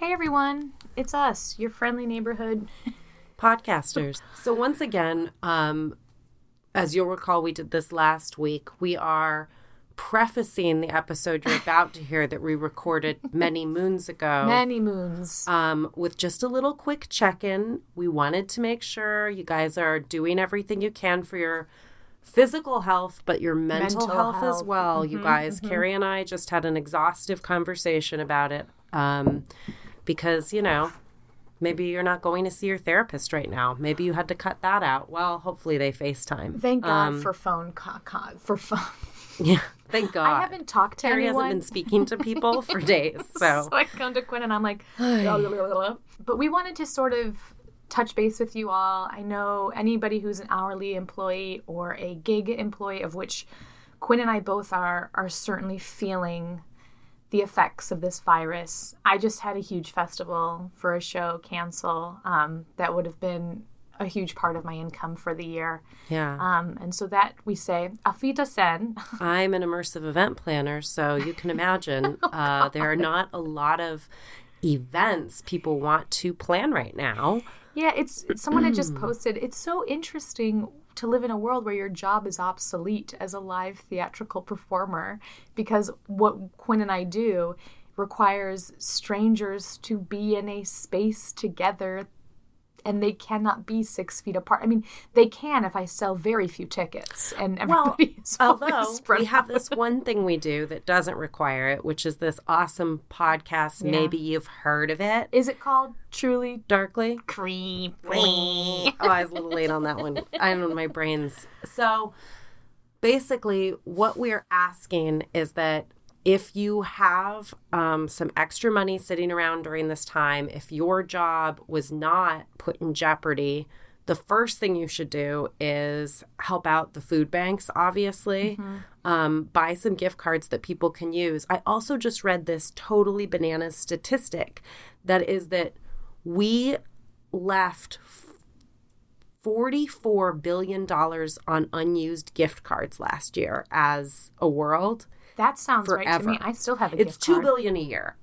Hey everyone, it's us, your friendly neighborhood podcasters. So once again, as you'll recall, we did this last week. We are prefacing the episode you're about to hear that we recorded many moons ago. Many moons. With just a little quick check-in. We wanted to make sure you guys are doing everything you can for your physical health, but your mental health as well, you guys. Mm-hmm. Kerry and I just had an exhaustive conversation about it. Because, you know, maybe you're not going to see your therapist right now. Maybe you had to cut that out. Well, hopefully they FaceTime. Thank God for phone Yeah, thank God. I haven't talked to anyone. Kerry hasn't been speaking to people for days. So I come to Quinn and I'm like, blah, blah, blah, blah. But we wanted to sort of touch base with you all. I know anybody who's an hourly employee or a gig employee, of which Quinn and I both are certainly feeling the effects of this virus. I just had a huge festival for a show cancel that would have been a huge part of my income for the year. Yeah. And so that we say, Afita Sen. I'm an immersive event planner, so you can imagine there are not a lot of events people want to plan right now. Yeah, it's someone had just posted, it's so interesting to live in a world where your job is obsolete as a live theatrical performer, because what Quinn and I do requires strangers to be in a space together, and they cannot be 6 feet apart. I mean, they can if I sell very few tickets and everybody is spread out. We have this one thing we do that doesn't require it, which is this awesome podcast. Yeah. Maybe you've heard of it. Is it called Truly Darkly? Creepy. Oh, I was a little late on that one. I don't know, my brain's. So basically what we're asking is that if you have some extra money sitting around during this time, if your job was not put in jeopardy, the first thing you should do is help out the food banks, obviously. Mm-hmm. Buy some gift cards that people can use. I also just read this totally bananas statistic that is that we left $44 billion on unused gift cards last year as a world. That sounds forever. Right to me. I still have a gift card. It's $2 billion a year.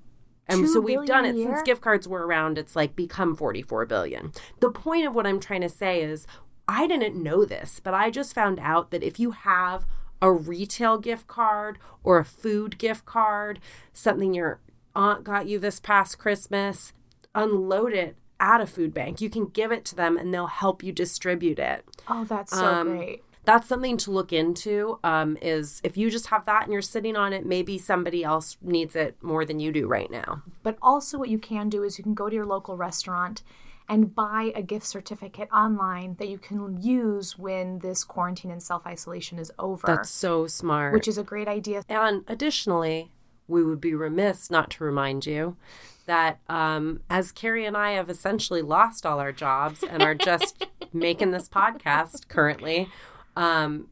And so we've done it since gift cards were around. It's like become $44 billion. The point of what I'm trying to say is I didn't know this, but I just found out that if you have a retail gift card or a food gift card, something your aunt got you this past Christmas, unload it at a food bank. You can give it to them and they'll help you distribute it. Oh, that's so great. That's something to look into, is if you just have that and you're sitting on it, maybe somebody else needs it more than you do right now. But also what you can do is you can go to your local restaurant and buy a gift certificate online that you can use when this quarantine and self-isolation is over. That's so smart. Which is a great idea. And additionally, we would be remiss not to remind you that as Kerry and I have essentially lost all our jobs and are just making this podcast currently,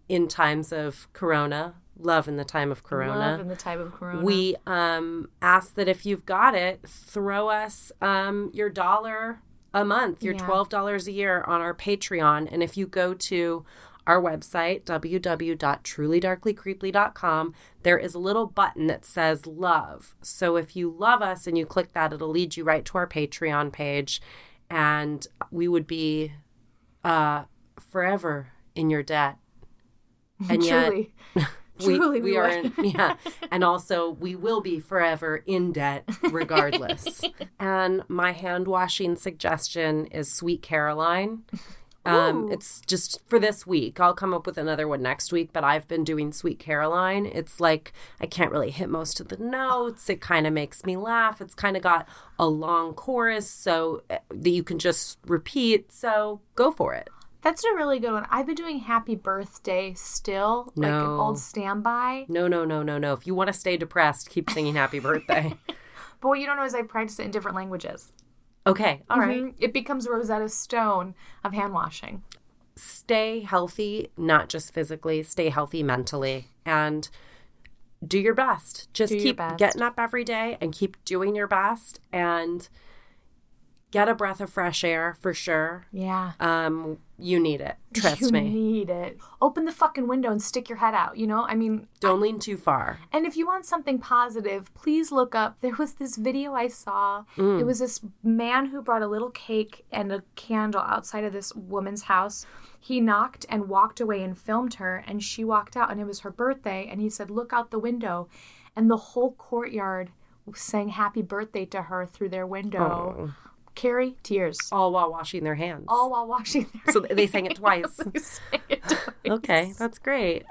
in times of corona, love in the time of corona. Love in the time of corona. We ask that if you've got it, throw us your $1 a month, your $12 a year on our Patreon. And if you go to our website, www.trulydarklycreeply.com, there is a little button that says love. So if you love us and you click that, it'll lead you right to our Patreon page. And we would be forever in your debt. And truly. Yet we are in, yeah. And also we will be forever in debt regardless. And my hand washing suggestion is Sweet Caroline. It's just for this week. I'll come up with another one next week, but I've been doing Sweet Caroline. It's like I can't really hit most of the notes. It kind of makes me laugh. It's kind of got a long chorus so that you can just repeat. So go for it. That's a really good one. I've been doing Happy Birthday still, like an old standby. No. If you want to stay depressed, keep singing Happy Birthday. But what you don't know is I practice it in different languages. Okay, all right. It becomes Rosetta Stone of hand washing. Stay healthy, not just physically. Stay healthy mentally. And do your best. Just keep getting up every day and keep doing your best. And get a breath of fresh air for sure. Yeah. You need it. Trust me. You need it. Open the fucking window and stick your head out, you know? I mean... Don't lean too far. And if you want something positive, please look up. There was this video I saw. It was this man who brought a little cake and a candle outside of this woman's house. He knocked and walked away and filmed her, and she walked out, and it was her birthday, and he said, look out the window. And the whole courtyard sang happy birthday to her through their window. Oh. Carrie, tears. All while washing their hands. So they sang it twice. Okay, that's great.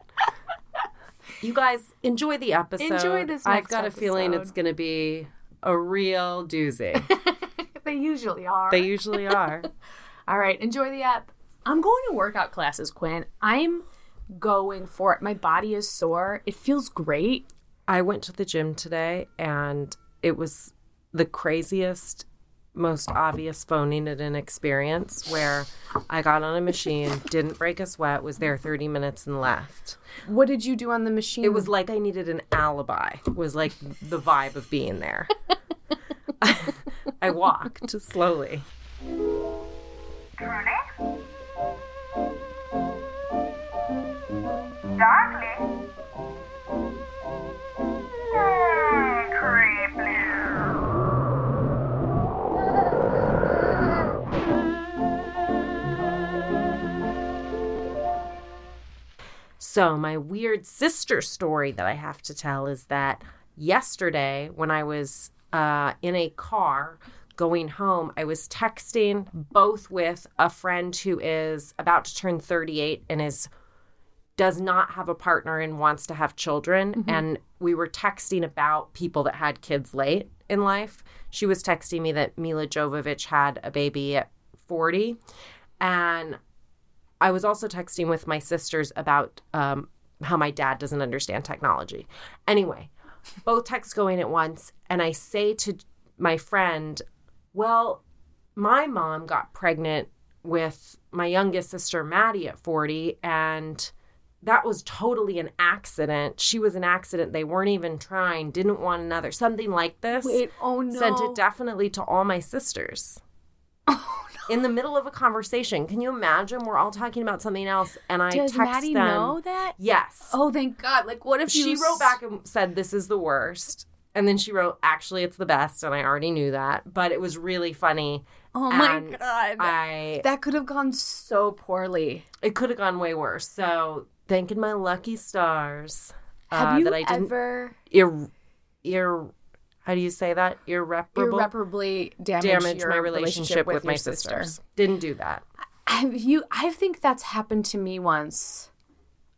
You guys, enjoy the episode. Enjoy this next episode. I've got a feeling it's going to be a real doozy. They usually are. All right, enjoy the app. I'm going to workout classes, Quinn. I'm going for it. My body is sore. It feels great. I went to the gym today, and it was the craziest, most obvious phoning it in experience where I got on a machine, didn't break a sweat, was there 30 minutes and left. What did you do on the machine? It was like I needed an alibi. It was like the vibe of being there. I walked slowly. Turn it. Darkly. So my weird sister story that I have to tell is that yesterday when I was in a car going home, I was texting both with a friend who is about to turn 38 and does not have a partner and wants to have children. Mm-hmm. And we were texting about people that had kids late in life. She was texting me that Mila Jovovich had a baby at 40. And I was also texting with my sisters about how my dad doesn't understand technology. Anyway, both texts going at once. And I say to my friend, well, my mom got pregnant with my youngest sister, Maddie, at 40. And that was totally an accident. She was an accident. They weren't even trying, didn't want another. Something like this. Wait, oh no. Sent it definitely to all my sisters. Oh, no. In the middle of a conversation. Can you imagine? We're all talking about something else, and I text them. Does Maddie know that? Yes. Oh, thank God. Like, what if she wrote back and said, this is the worst, and then she wrote, actually, it's the best, and I already knew that, but it was really funny. Oh, and my God. That could have gone so poorly. It could have gone way worse. So, thanking my lucky stars how do you say that? Irreparably damaged my relationship with my sisters. Didn't do that. I think that's happened to me once.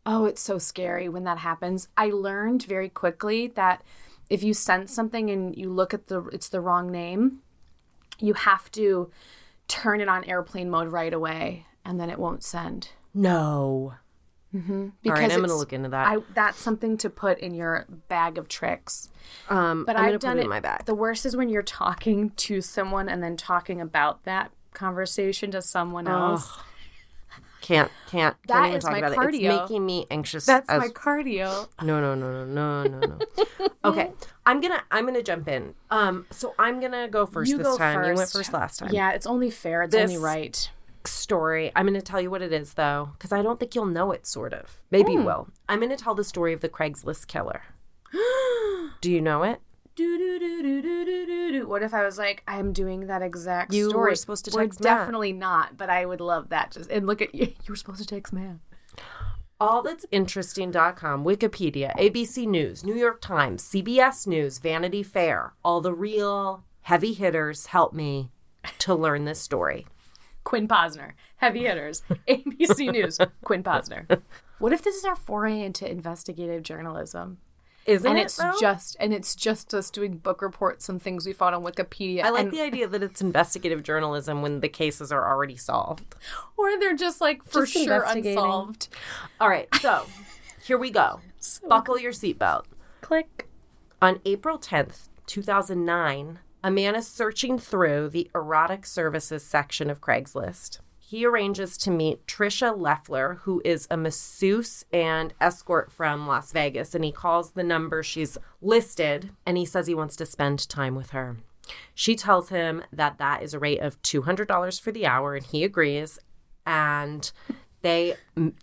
Oh, it's so scary when that happens. I learned very quickly that if you send something and you look at it's the wrong name, you have to turn it on airplane mode right away, and then it won't send. No. Mm-hmm. Because all right, I'm going to look into that. That's something to put in your bag of tricks. But I've done it in my bag. The worst is when you're talking to someone and then talking about that conversation to someone else. Can't even talk about it. It's making me anxious. That's my cardio. No. Okay, I'm gonna jump in. So I'm gonna go first this time. You went first last time. Yeah, it's only fair. It's only right. Story. I'm going to tell you what it is, though, because I don't think you'll know it, sort of. Maybe you will. I'm going to tell the story of the Craigslist killer. Do you know it? What if I was like, I'm doing that exact story? You were supposed to text Matt. Definitely not, but I would love that. And look at you. You were supposed to text Matt. Allthat'sinteresting.com, Wikipedia, ABC News, New York Times, CBS News, Vanity Fair. All the real heavy hitters helped me to learn this story. Quinn Posner, heavy hitters, ABC News, Quinn Posner. What if this is our foray into investigative journalism? It's just us doing book reports and things we found on Wikipedia. I like the idea that it's investigative journalism when the cases are already solved. Or they're just like for just sure unsolved. All right, so here we go. Buckle your seatbelt. Click. On April 10th, 2009... a man is searching through the erotic services section of Craigslist. He arranges to meet Trisha Leffler, who is a masseuse and escort from Las Vegas, and he calls the number she's listed, and he says he wants to spend time with her. She tells him that is a rate of $200 for the hour, and he agrees, and they,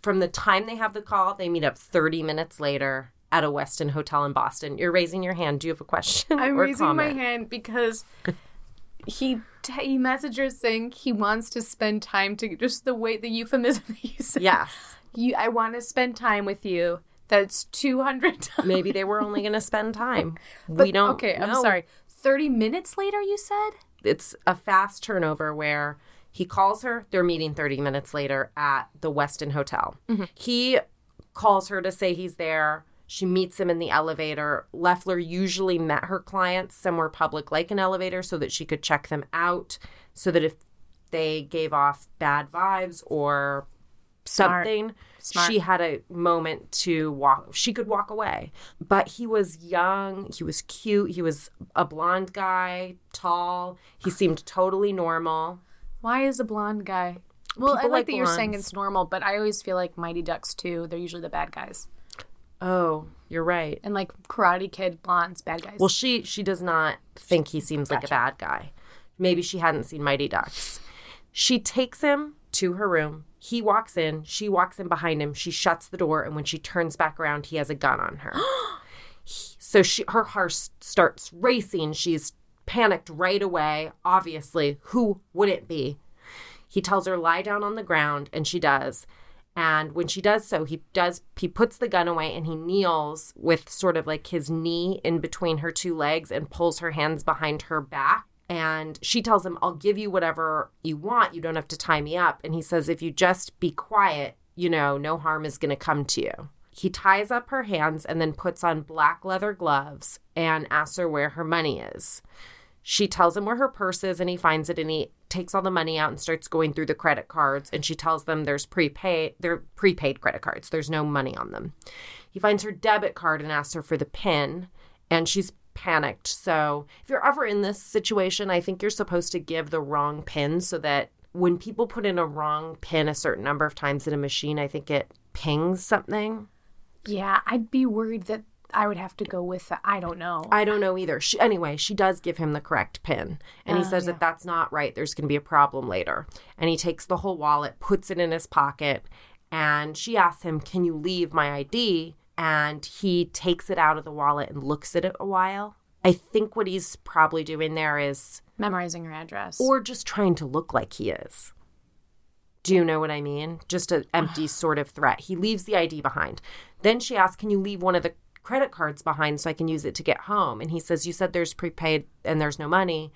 from the time they have the call, they meet up 30 minutes later at a Westin Hotel in Boston. You're raising your hand. Do you have a question? I'm raising my hand because he messages saying he wants to spend time to just the way the euphemism that you said. Yes. I want to spend time with you. That's $200. Maybe they were only going to spend time. But, we don't. Okay, I'm sorry. 30 minutes later, you said? It's a fast turnover where he calls her. They're meeting 30 minutes later at the Westin Hotel. Mm-hmm. He calls her to say he's there. She meets him in the elevator. Leffler usually met her clients somewhere public like an elevator so that she could check them out, so that if they gave off bad vibes or something, she had a moment to walk. She could walk away. But he was young. He was cute. He was a blonde guy, tall. He seemed totally normal. Why is a blonde guy? Well, people I like that blondes. You're saying it's normal, but I always feel like Mighty Ducks, too. They're usually the bad guys. Oh, you're right. And like Karate Kid, blondes, bad guys. Well, she does not think he seems like a bad guy. Maybe she hadn't seen Mighty Ducks. She takes him to her room. He walks in. She walks in behind him. She shuts the door. And when she turns back around, he has a gun on her. So her heart starts racing. She's panicked right away. Obviously, who would it be? He tells her, lie down on the ground. And she does. And when she does so, he puts the gun away and he kneels with sort of like his knee in between her two legs and pulls her hands behind her back. And she tells him, I'll give you whatever you want. You don't have to tie me up. And he says, if you just be quiet, no harm is going to come to you. He ties up her hands and then puts on black leather gloves and asks her where her money is. She tells him where her purse is, and he finds it, and he takes all the money out and starts going through the credit cards. And she tells them they're prepaid credit cards. There's no money on them. He finds her debit card and asks her for the PIN, and she's panicked. So if you're ever in this situation, I think you're supposed to give the wrong PIN, so that when people put in a wrong PIN a certain number of times in a machine, I think it pings something. Yeah, I'd be worried that I would have to go with that. I don't know. I don't know either. She does give him the correct PIN. And he says that that's not right. There's going to be a problem later. And he takes the whole wallet, puts it in his pocket, and she asks him, can you leave my ID? And he takes it out of the wallet and looks at it a while. I think what he's probably doing there is memorizing her address. Or just trying to look like he is. Do you know what I mean? Just an empty sort of threat. He leaves the ID behind. Then she asks, can you leave one of the credit cards behind so I can use it to get home? And he says, you said there's prepaid and there's no money.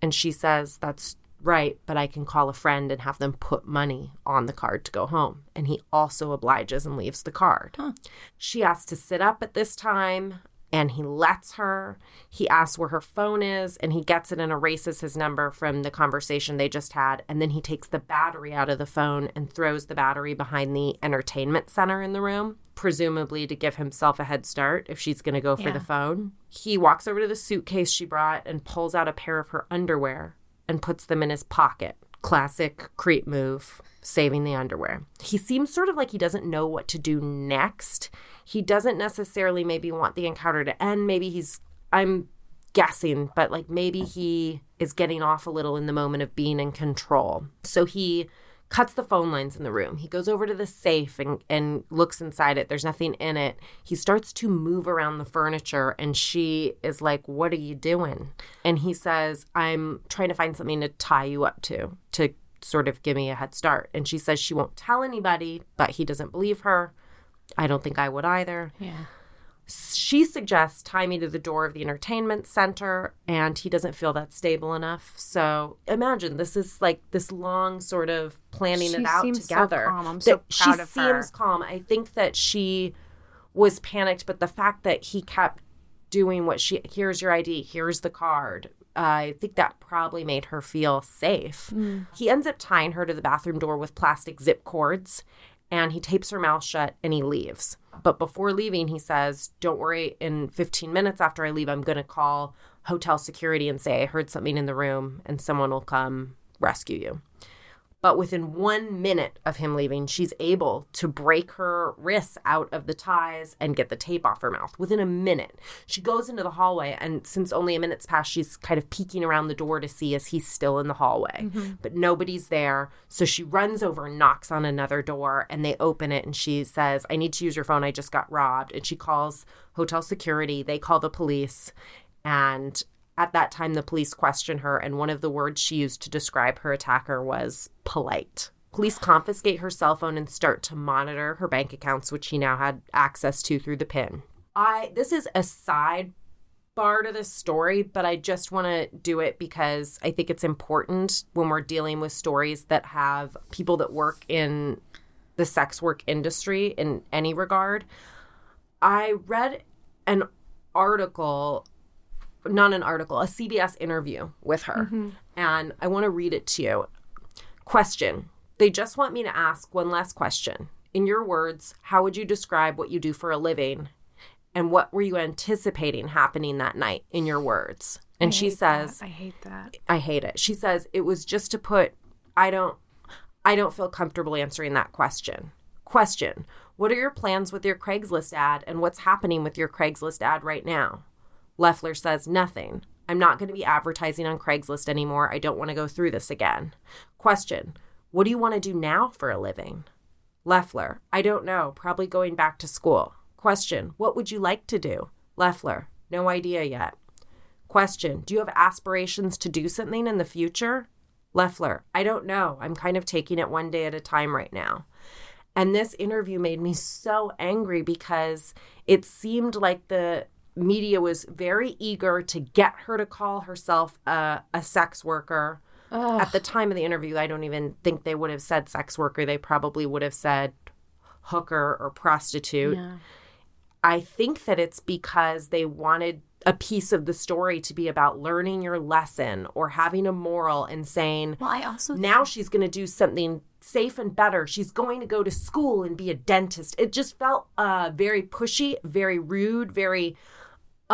And she says, that's right, but I can call a friend and have them put money on the card to go home. And he also obliges and leaves the card. Huh. She asks to sit up at this time, and he lets her. He asks where her phone is, and he gets it and erases his number from the conversation they just had. And then he takes the battery out of the phone and throws the battery behind the entertainment center in the room, presumably to give himself a head start if she's going to go for the phone. He walks over to the suitcase she brought and pulls out a pair of her underwear and puts them in his pocket. Classic creep move, saving the underwear. He seems sort of like he doesn't know what to do next. He doesn't necessarily maybe want the encounter to end. Maybe I'm guessing, but like maybe he is getting off a little in the moment of being in control. So he cuts the phone lines in the room. He goes over to the safe and looks inside it. There's nothing in it. He starts to move around the furniture, and she is like, what are you doing? And he says, I'm trying to find something to tie you up to sort of give me a head start. And she says she won't tell anybody, but he doesn't believe her. I don't think I would either. Yeah. She suggests tie me to the door of the entertainment center, and he doesn't feel that stable enough. So imagine this is like this long sort of planning it out together. So calm. I'm so proud of her. She seems calm. I think that she was panicked, but the fact that he kept doing here's your ID, here's the card, I think that probably made her feel safe. Mm. He ends up tying her to the bathroom door with plastic zip cords. And he tapes her mouth shut and he leaves. But before leaving, he says, don't worry, in 15 minutes after I leave, I'm going to call hotel security and say I heard something in the room and someone will come rescue you. But within 1 minute of him leaving, she's able to break her wrists out of the ties and get the tape off her mouth. Within a minute, she goes into the hallway, and since only a minute's passed, she's kind of peeking around the door to see if he's still in the hallway. Mm-hmm. But nobody's there, so she runs over and knocks on another door, and they open it, and she says, "I need to use your phone. I just got robbed." And she calls hotel security. They call the police, and at that time, the police questioned her, and one of the words she used to describe her attacker was polite. Police confiscate her cell phone and start to monitor her bank accounts, which she now had access to through the PIN. This is a sidebar to this story, but I just want to do it because I think it's important when we're dealing with stories that have people that work in the sex work industry in any regard. I read an article... Not an article, a CBS interview with her. Mm-hmm. And I want to read it to you. Question. They just want me to ask one last question. In your words, how would you describe what you do for a living? And what were you anticipating happening that night in your words? And she says... I hate that. I hate it. She says, it was just to put... I don't feel comfortable answering that question. Question. What are your plans with your Craigslist ad? And what's happening with your Craigslist ad right now? Leffler says, nothing. I'm not going to be advertising on Craigslist anymore. I don't want to go through this again. Question, what do you want to do now for a living? Leffler, I don't know. Probably going back to school. Question, what would you like to do? Leffler, no idea yet. Question, do you have aspirations to do something in the future? Leffler, I don't know. I'm kind of taking it one day at a time right now. And this interview made me so angry because it seemed like the media was very eager to get her to call herself a sex worker. Ugh. At the time of the interview, I don't even think they would have said sex worker. They probably would have said hooker or prostitute. Yeah. I think that it's because they wanted a piece of the story to be about learning your lesson or having a moral and saying, well, I also now she's going to do something safe and better. She's going to go to school and be a dentist. It just felt very pushy, very rude, very...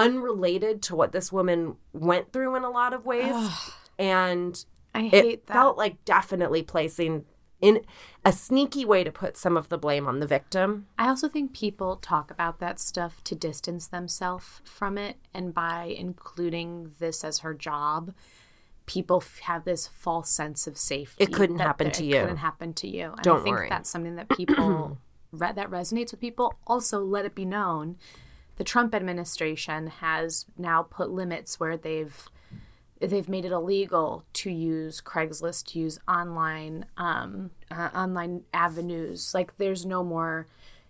unrelated to what this woman went through in a lot of ways. Ugh, and I hate it that. Felt like definitely placing in a sneaky way to put some of the blame on the victim. I also think people talk about that stuff to distance themselves from it, and by including this as her job, people have this false sense of safety. It couldn't happen to you. It couldn't happen to you. And I think that's something that people that resonates with people. Also, let it be known, the Trump administration has now put limits where they've made it illegal to use Craigslist, to use online avenues. Like, there's no more,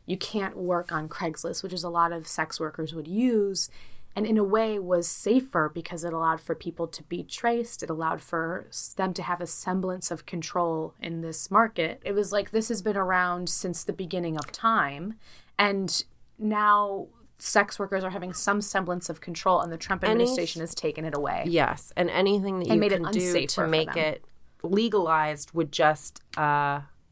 you can't work on Craigslist, which is a lot of sex workers would use, and in a way was safer because it allowed for people to be traced. It allowed for them to have a semblance of control in this market. It was like, this has been around since the beginning of time, and now sex workers are having some semblance of control, and the Trump administration has taken it away. Yes, and anything that you can do to make it legalized would just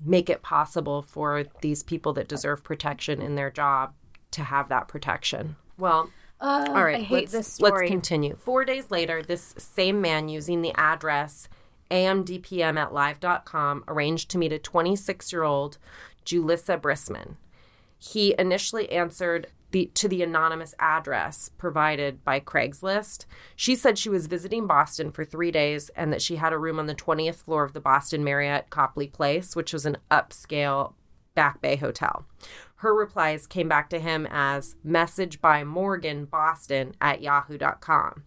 make it possible for these people that deserve protection in their job to have that protection. Well, all right, I hate this story. Let's continue. 4 days later, this same man, using the address amdpm@live.com, arranged to meet a 26-year-old Julissa Brisman. He initially answered to the anonymous address provided by Craigslist. She said she was visiting Boston for 3 days and that she had a room on the 20th floor of the Boston Marriott Copley Place, which was an upscale Back Bay hotel. Her replies came back to him as message by Morgan Boston at yahoo.com.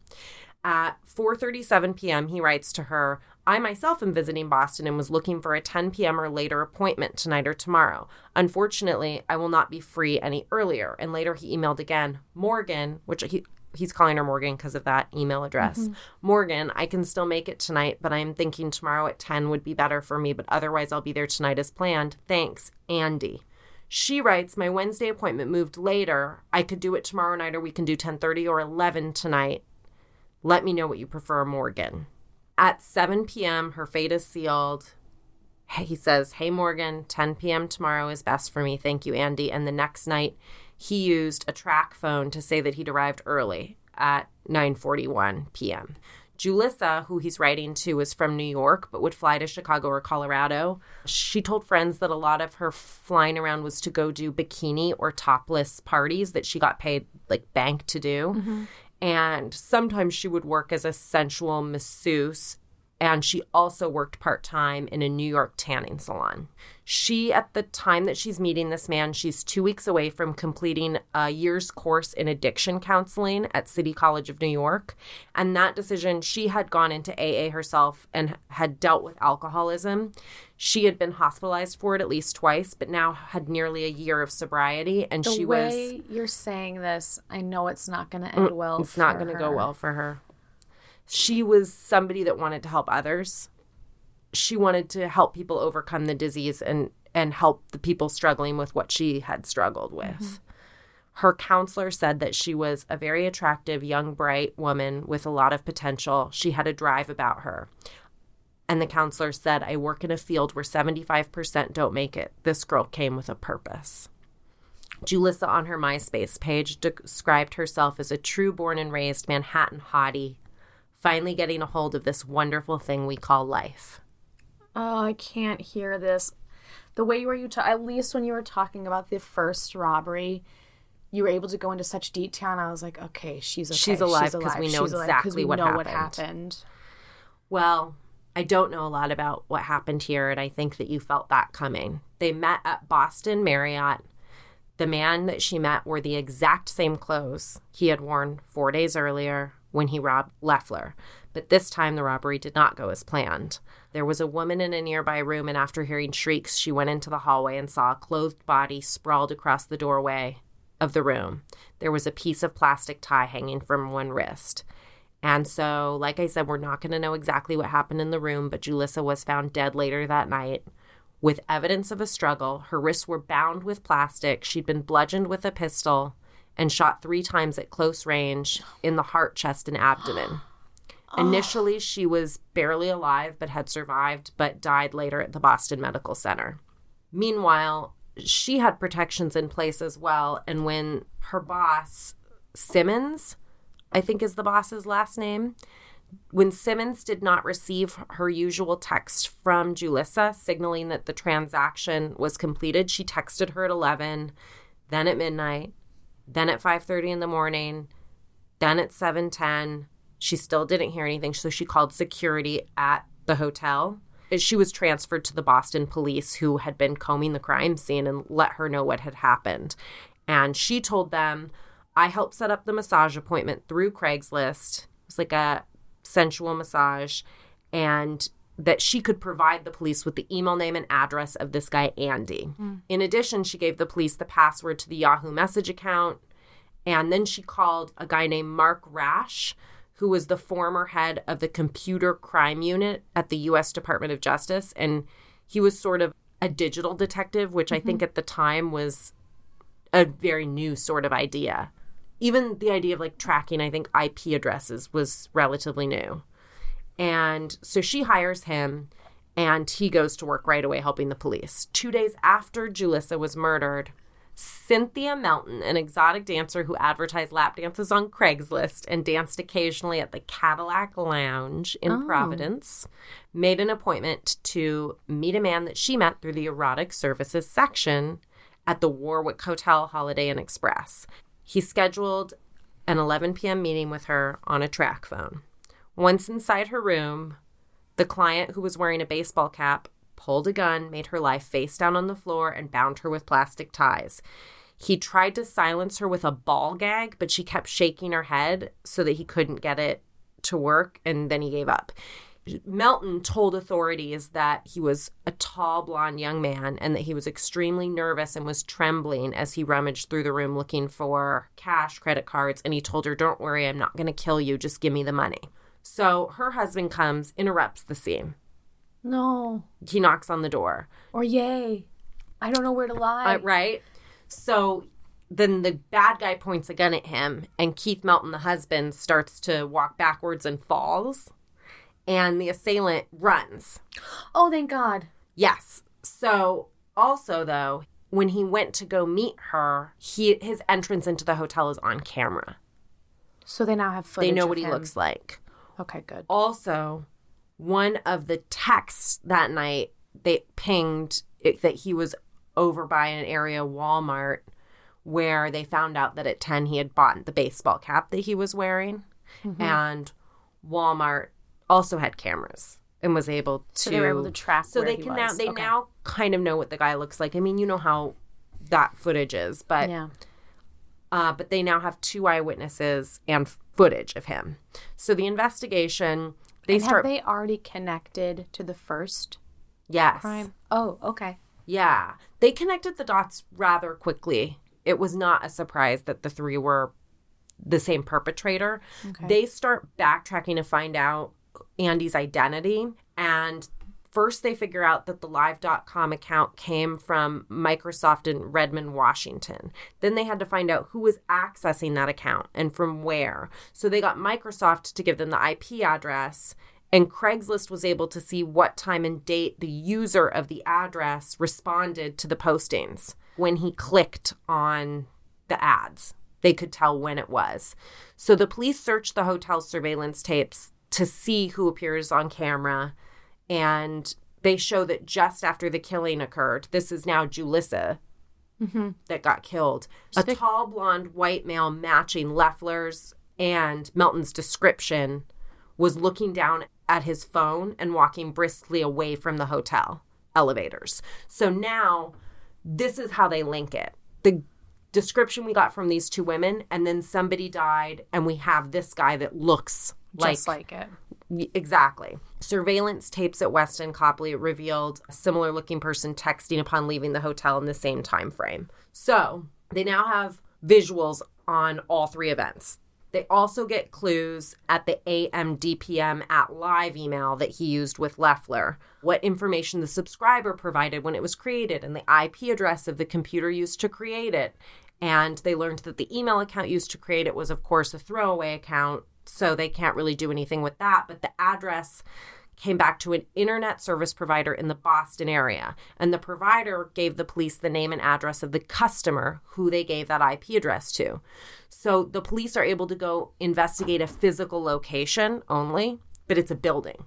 At 4:37 p.m., he writes to her, I myself am visiting Boston and was looking for a 10 p.m. or later appointment tonight or tomorrow. Unfortunately, I will not be free any earlier. And later he emailed again, Morgan, which he's calling her Morgan because of that email address. Mm-hmm. Morgan, I can still make it tonight, but I'm thinking tomorrow at 10 would be better for me, but otherwise I'll be there tonight as planned. Thanks, Andy. She writes, my Wednesday appointment moved later. I could do it tomorrow night, or we can do 10:30 or 11 tonight. Let me know what you prefer, Morgan. At 7 p.m., her fate is sealed. He says, hey, Morgan, 10 p.m. tomorrow is best for me. Thank you, Andy. And the next night, he used a track phone to say that he'd arrived early at 9:41 p.m. Julissa, who he's writing to, is from New York, but would fly to Chicago or Colorado. She told friends that a lot of her flying around was to go do bikini or topless parties that she got paid like bank to do. Mm-hmm. And sometimes she would work as a sensual masseuse. And she also worked part-time in a New York tanning salon. She, at the time that she's meeting this man, she's 2 weeks away from completing a year's course in addiction counseling at City College of New York. And that decision, she had gone into AA herself and had dealt with alcoholism. She had been hospitalized for it at least twice, but now had nearly a year of sobriety. And she was... The way you're saying this, I know it's not going to end well for her. It's not going to go well for her. She was somebody that wanted to help others. She wanted to help people overcome the disease and help the people struggling with what she had struggled with. Mm-hmm. Her counselor said that she was a very attractive, young, bright woman with a lot of potential. She had a drive about her. And the counselor said, "I work in a field where 75% don't make it. This girl came with a purpose." Julissa on her MySpace page described herself as a true born and raised Manhattan hottie, finally getting a hold of this wonderful thing we call life. Oh, I can't hear this. The way at least when you were talking about the first robbery, you were able to go into such detail, and I was like, okay, she's okay. She's alive because we know exactly what happened. Well, I don't know a lot about what happened here, and I think that you felt that coming. They met at Boston Marriott. The man that she met wore the exact same clothes he had worn 4 days earlier when he robbed Leffler. But this time the robbery did not go as planned. There was a woman in a nearby room, and after hearing shrieks, she went into the hallway and saw a clothed body sprawled across the doorway of the room. There was a piece of plastic tie hanging from one wrist. And so, like I said, we're not going to know exactly what happened in the room, but Julissa was found dead later that night with evidence of a struggle. Her wrists were bound with plastic. She'd been bludgeoned with a pistol and shot 3 times at close range in the heart, chest, and abdomen. Initially, she was barely alive but had survived, but died later at the Boston Medical Center. Meanwhile, she had protections in place as well, and when her boss, Simmons, I think is the boss's last name, when Simmons did not receive her usual text from Julissa signaling that the transaction was completed, she texted her at 11, then at midnight, then at 5:30 in the morning, then at 7:10, she still didn't hear anything, so she called security at the hotel. She was transferred to the Boston police, who had been combing the crime scene and let her know what had happened. And she told them, "I helped set up the massage appointment through Craigslist." It was like a sensual massage. And that she could provide the police with the email name and address of this guy, Andy. Mm. In addition, she gave the police the password to the Yahoo message account. And then she called a guy named Mark Rash, who was the former head of the computer crime unit at the U.S. Department of Justice. And he was sort of a digital detective, which I think at the time was a very new sort of idea. Even the idea of like tracking, I think, IP addresses was relatively new. And so she hires him, and he goes to work right away helping the police. 2 days after Julissa was murdered, Cynthia Melton, an exotic dancer who advertised lap dances on Craigslist and danced occasionally at the Cadillac Lounge in Providence, made an appointment to meet a man that she met through the erotic services section at the Warwick Hotel Holiday Inn Express. He scheduled an 11 p.m. meeting with her on a track phone. Once inside her room, the client, who was wearing a baseball cap, pulled a gun, made her lie face down on the floor, and bound her with plastic ties. He tried to silence her with a ball gag, but she kept shaking her head so that he couldn't get it to work, and then he gave up. Melton told authorities that he was a tall, blonde young man and that he was extremely nervous and was trembling as he rummaged through the room looking for cash, credit cards, and he told her, "Don't worry, I'm not going to kill you, just give me the money." So her husband comes, interrupts the scene. No. He knocks on the door. Or yay. I don't know where to lie. Right? So then the bad guy points a gun at him, and Keith Melton, the husband, starts to walk backwards and falls. And the assailant runs. Oh, thank God. Yes. So also, though, when he went to go meet her, his entrance into the hotel is on camera. So they now have footage of him. They know what he looks like. Okay, good. Also, one of the texts that night, they pinged it, that he was over by an area Walmart where they found out that at 10 he had bought the baseball cap that he was wearing. Mm-hmm. And Walmart also had cameras and was able to... So they were able to track where he was. So they now kind of know what the guy looks like. I mean, you know how that footage is. But, yeah. But they now have two eyewitnesses and footage of him. So the investigation... Have they already connected to the first crime? Oh, okay. Yeah. They connected the dots rather quickly. It was not a surprise that the three were the same perpetrator. Okay. They start backtracking to find out Andy's identity. And first they figure out that the live.com account came from Microsoft in Redmond, Washington. Then they had to find out who was accessing that account and from where. So they got Microsoft to give them the IP address, and Craigslist was able to see what time and date the user of the address responded to the postings. When he clicked on the ads, they could tell when it was. So the police searched the hotel surveillance tapes to see who appears on camera, and they show that just after the killing occurred, this is now Julissa that got killed, a tall, blonde, white male matching Leffler's and Melton's description was looking down at his phone and walking briskly away from the hotel elevators. So now... this is how they link it. The description we got from these two women, and then somebody died, and we have this guy that looks like... just like it. Exactly. Surveillance tapes at Westin Copley revealed a similar-looking person texting upon leaving the hotel in the same time frame. So they now have visuals on all three events. They also get clues at the AMDPM at live email that he used with Leffler, what information the subscriber provided when it was created, and the IP address of the computer used to create it. And they learned that the email account used to create it was, of course, a throwaway account, so they can't really do anything with that. But the address came back to an internet service provider in the Boston area, and the provider gave the police the name and address of the customer who they gave that IP address to. So the police are able to go investigate a physical location only, but it's a building.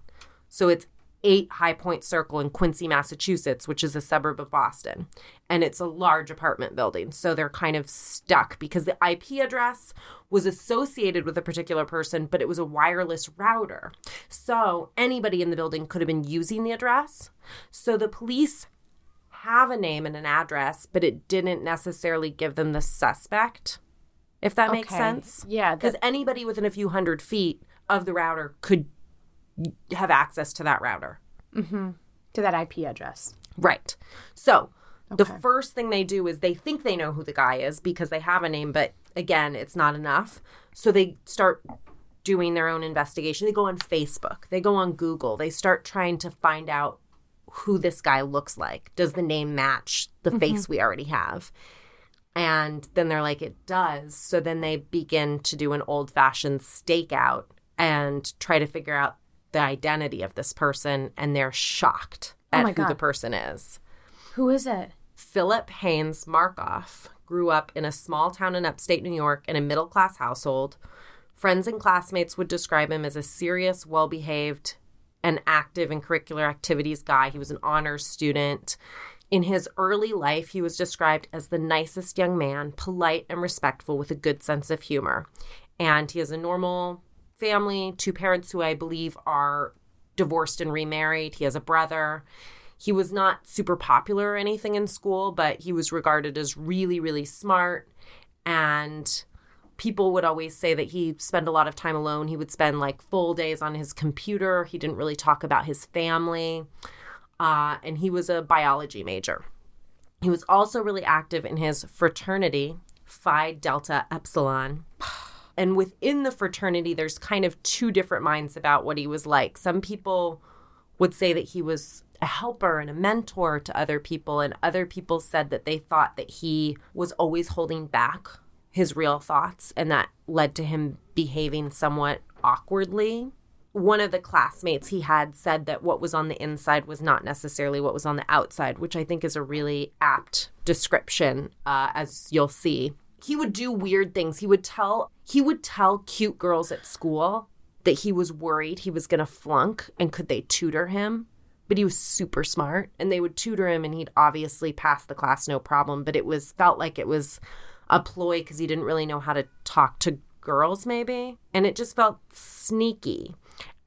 So it's 8 High Point Circle in Quincy, Massachusetts, which is a suburb of Boston. And it's a large apartment building. So they're kind of stuck because the IP address was associated with a particular person, but it was a wireless router. So anybody in the building could have been using the address. So the police have a name and an address, but it didn't necessarily give them the suspect, if that makes sense. Yeah. Because anybody within a few hundred feet of the router could have access to that router. Mm-hmm. To that IP address. Right. So the first thing they do is they think they know who the guy is because they have a name, but again, it's not enough. So they start doing their own investigation. They go on Facebook. They go on Google. They start trying to find out who this guy looks like. Does the name match the face we already have? And then they're like, it does. So then they begin to do an old-fashioned stakeout and try to figure out the identity of this person, and they're shocked at who the person is. Who is it? Philip Haynes Markoff grew up in a small town in upstate New York in a middle-class household. Friends and classmates would describe him as a serious, well-behaved, and active in curricular activities guy. He was an honors student. In his early life, he was described as the nicest young man, polite and respectful with a good sense of humor. And he is a normal... family, two parents who I believe are divorced and remarried. He has a brother. He was not super popular or anything in school, but he was regarded as really, really smart. And people would always say that he spent a lot of time alone. He would spend like full days on his computer. He didn't really talk about his family. And he was a biology major. He was also really active in his fraternity, Phi Delta Epsilon. And within the fraternity, there's kind of two different minds about what he was like. Some people would say that he was a helper and a mentor to other people, and other people said that they thought that he was always holding back his real thoughts, and that led to him behaving somewhat awkwardly. One of the classmates he had said that what was on the inside was not necessarily what was on the outside, which I think is a really apt description, as you'll see. He would do weird things. He would tell cute girls at school that he was worried he was going to flunk and could they tutor him. But he was super smart and they would tutor him and he'd obviously pass the class no problem. But it was felt like it was a ploy because he didn't really know how to talk to girls maybe. And it just felt sneaky.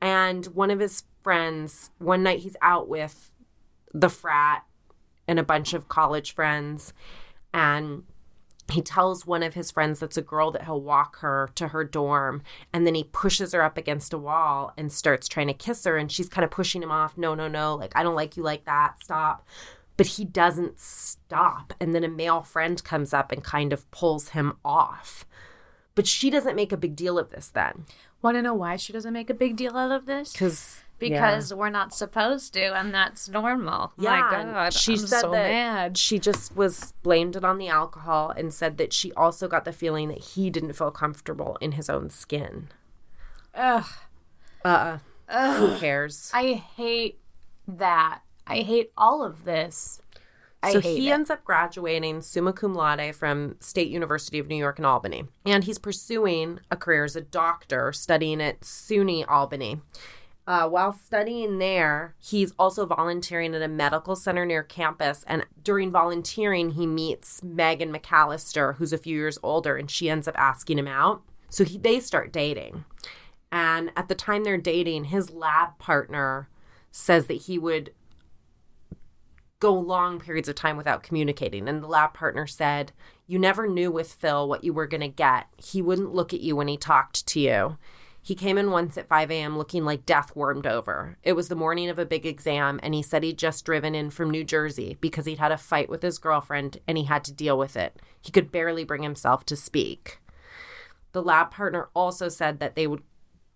And one of his friends, one night he's out with the frat and a bunch of college friends, and he tells one of his friends that's a girl that he'll walk her to her dorm, and then he pushes her up against a wall and starts trying to kiss her, and she's kind of pushing him off. No, like, I don't like you like that. Stop. But he doesn't stop, and then a male friend comes up and kind of pulls him off. But she doesn't make a big deal of this then. Want to know why she doesn't make a big deal out of this? Because we're not supposed to, and that's normal. Yeah. My God, she said so that mad. She just blamed it on the alcohol and said that she also got the feeling that he didn't feel comfortable in his own skin. Ugh. Who cares? I hate that. I hate all of this. So he ends up graduating summa cum laude from State University of New York in Albany. And he's pursuing a career as a doctor, studying at SUNY Albany. While studying there, he's also volunteering at a medical center near campus. And during volunteering, he meets Megan McAllister, who's a few years older, and she ends up asking him out. So they start dating. And at the time they're dating, his lab partner says that he would go long periods of time without communicating. And the lab partner said, you never knew with Phil what you were going to get. He wouldn't look at you when he talked to you. He came in once at 5 a.m. looking like death warmed over. It was the morning of a big exam, and he said he'd just driven in from New Jersey because he'd had a fight with his girlfriend and he had to deal with it. He could barely bring himself to speak. The lab partner also said that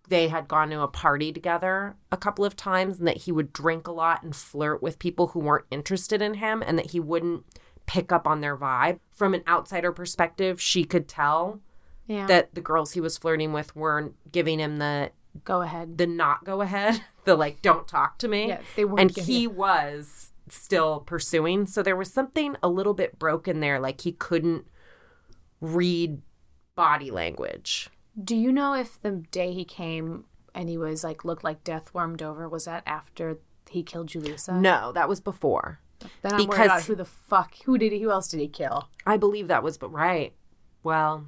they had gone to a party together a couple of times and that he would drink a lot and flirt with people who weren't interested in him and that he wouldn't pick up on their vibe. From an outsider perspective, she could tell that the girls he was flirting with weren't giving him the go ahead, the not go ahead, the like, don't talk to me. Yes, they weren't. And he was still pursuing. So there was something a little bit broken there, like he couldn't read body language. Do you know if the day he came and he was like looked like death warmed over, was that after he killed Julissa? No, that was before. Then I'm worried about who else did he kill? I believe that was, but right. Well,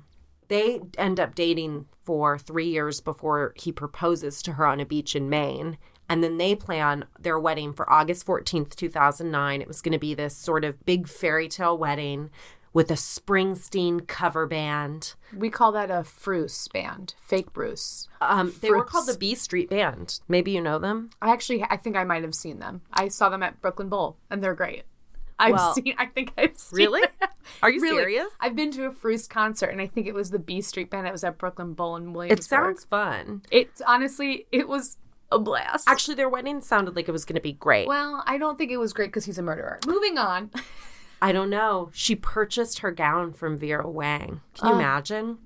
they end up dating for 3 years before he proposes to her on a beach in Maine. And then they plan their wedding for August 14th, 2009. It was going to be this sort of big fairy tale wedding with a Springsteen cover band. We call that a Fruce band, fake Bruce. They were called the B Street Band. Maybe you know them. I think I might have seen them. I saw them at Brooklyn Bowl, and they're great. Really? Are you really serious? I've been to a Fruce concert, and I think it was the B Street Band that was at Brooklyn Bowl in Williamsburg. It sounds fun. It was a blast. Actually, their wedding sounded like it was going to be great. Well, I don't think it was great because he's a murderer. Moving on. I don't know. She purchased her gown from Vera Wang. Can you imagine?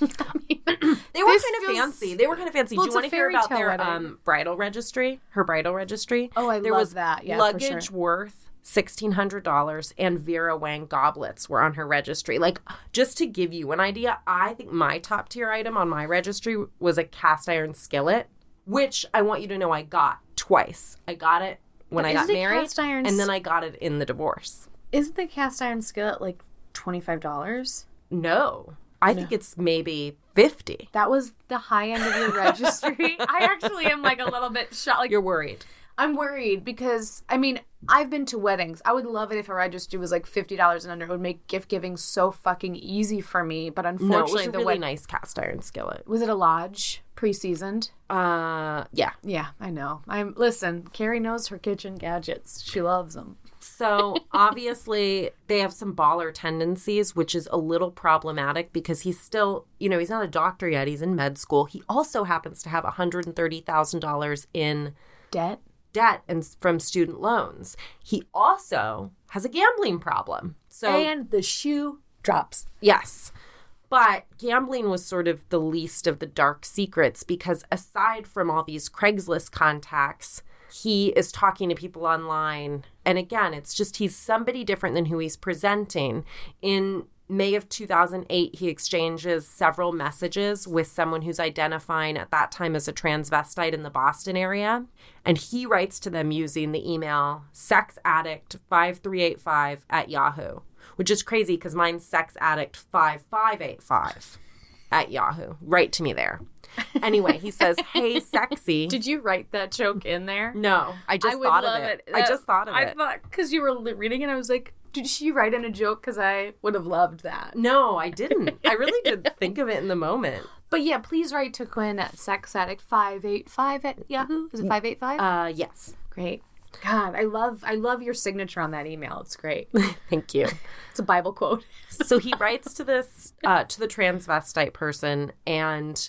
I mean, they were kind of fancy. They were kind of fancy. Well, do you want to hear about their bridal registry? Her bridal registry? Oh, I love that. Yeah, luggage worth $1,600 and Vera Wang goblets were on her registry. Like, just to give you an idea, I think my top tier item on my registry was a cast iron skillet, which I want you to know I got twice. I got it when I got married, and then I got it in the divorce. Isn't the cast iron skillet like $25? No. I think it's maybe $50. That was the high end of your registry. I actually am like a little bit shocked. Like, you're worried. I'm worried because, I mean, I've been to weddings. I would love it if a registry was like $50 and under. It would make gift giving so fucking easy for me. But unfortunately, it was a really nice cast iron skillet. Was it a Lodge pre-seasoned? Yeah. Yeah, I know. Listen, Carrie knows her kitchen gadgets. She loves them. So, obviously, they have some baller tendencies, which is a little problematic because he's still, you know, he's not a doctor yet. He's in med school. He also happens to have $130,000 in debt and from student loans. He also has a gambling problem. And the shoe drops. Yes. But gambling was sort of the least of the dark secrets because aside from all these Craigslist contacts, he is talking to people online. And again, it's just he's somebody different than who he's presenting. In May of 2008, he exchanges several messages with someone who's identifying at that time as a transvestite in the Boston area. And he writes to them using the email sexaddict5385@yahoo, which is crazy because mine's sexaddict5585@yahoo. Write to me there. Anyway, he says, hey, sexy. Did you write that joke in there? No, I just thought of it. I just thought of it. I thought because you were reading it, I was like, did she write in a joke? Because I would have loved that. No, I didn't. I really did think of it in the moment. But yeah, please write to Quinn at sexaddict585@yahoo. Is it 585? Yes. Great. God, I love your signature on that email. It's great. Thank you. It's a Bible quote. So he writes to this to the transvestite person, and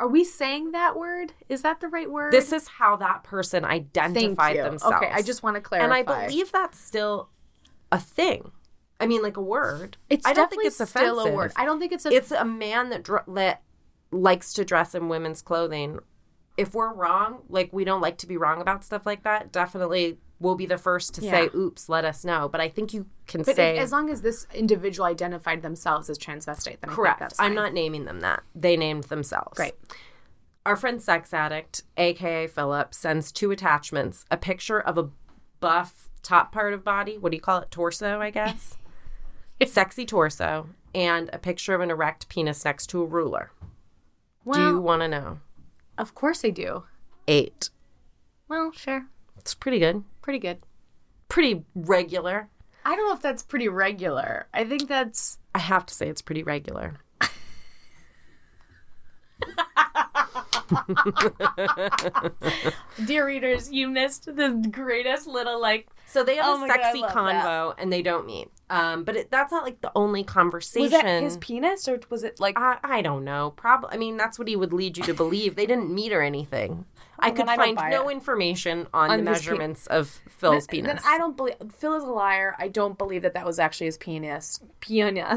are we saying that word? Is that the right word? This is how that person identified themselves. Okay, I just want to clarify. And I believe that's still a thing. I mean, like a word. I don't think it's still offensive. I don't think it's offensive. It's a man that likes to dress in women's clothing. If we're wrong, like we don't like to be wrong about stuff like that, definitely we'll be the first to say, oops, let us know. But I think you can say. As long as this individual identified themselves as transvestite, then correct. I think that's fine. I'm not naming them that. They named themselves. Right. Our friend Sex Addict, a.k.a. Philip, sends two attachments, a picture of a buff top part of body. What do you call it? Torso, I guess. Sexy torso. And a picture of an erect penis next to a ruler. Well, do you want to know? Of course I do. 8. Well, sure. It's pretty good. Pretty good. Pretty regular. I don't know if that's pretty regular. I think that's... I have to say it's pretty regular. Dear readers, you missed the greatest little, like... So they have a sexy convo, and they don't meet. But that's not, like, the only conversation. Was that his penis, or was it, like... I don't know. Probably. I mean, that's what he would lead you to believe. They didn't meet or anything. I could find no information on the measurements of Phil's penis. Then I don't believe... Phil is a liar. I don't believe that was actually his penis. I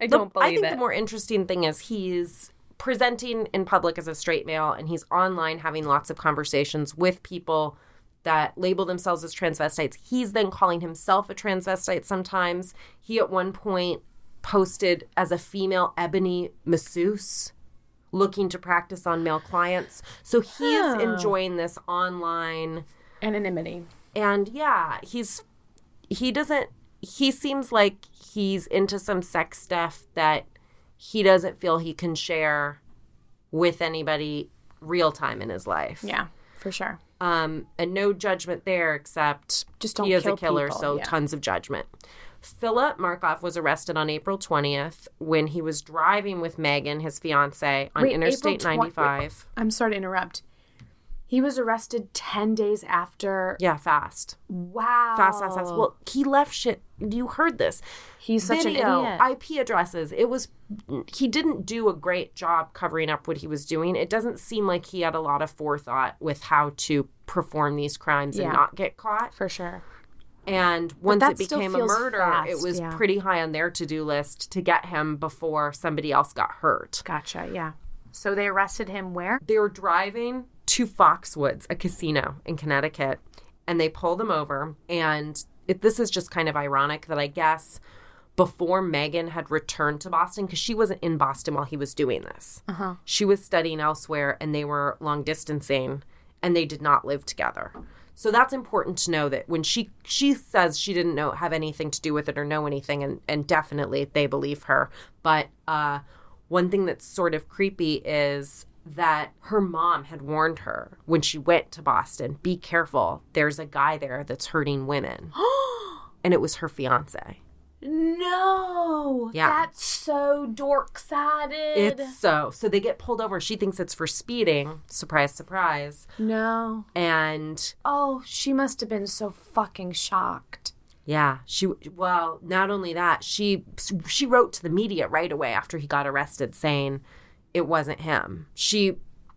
think the more interesting thing is he's presenting in public as a straight male, and he's online having lots of conversations with people that label themselves as transvestites. He's then calling himself a transvestite sometimes. He at one point posted as a female ebony masseuse looking to practice on male clients. So he is enjoying this online anonymity. And yeah, he seems like he's into some sex stuff that he doesn't feel he can share with anybody real time in his life. Yeah, for sure. And no judgment there, except just don't he is kill a killer, people. So tons of judgment. Philip Markoff was arrested on April 20th when he was driving with Megan, his fiance, on Interstate 95. I'm sorry to interrupt. He was arrested 10 days after. Yeah, fast. Wow. Fast. Well, he left shit. You heard this. He's such an idiot. IP addresses. He didn't do a great job covering up what he was doing. It doesn't seem like he had a lot of forethought with how to perform these crimes and not get caught. For sure. And once it became a murder, fast. It was pretty high on their to-do list to get him before somebody else got hurt. Gotcha, yeah. So they arrested him where? They were driving to Foxwoods, a casino in Connecticut, and they pull them over. And this is just kind of ironic that I guess before Megan had returned to Boston, because she wasn't in Boston while he was doing this. Uh-huh. She was studying elsewhere, and they were long distancing, and they did not live together. So that's important to know that when she says she didn't have anything to do with it or know anything, and definitely they believe her. But one thing that's sort of creepy is that her mom had warned her when she went to Boston, be careful, there's a guy there that's hurting women. And it was her fiance. No. Yeah. That's so dork-sided. It's so. So they get pulled over. She thinks it's for speeding. Surprise, surprise. No. And. Oh, she must have been so fucking shocked. Yeah. Well, not only that, she wrote to the media right away after he got arrested saying, it wasn't him. She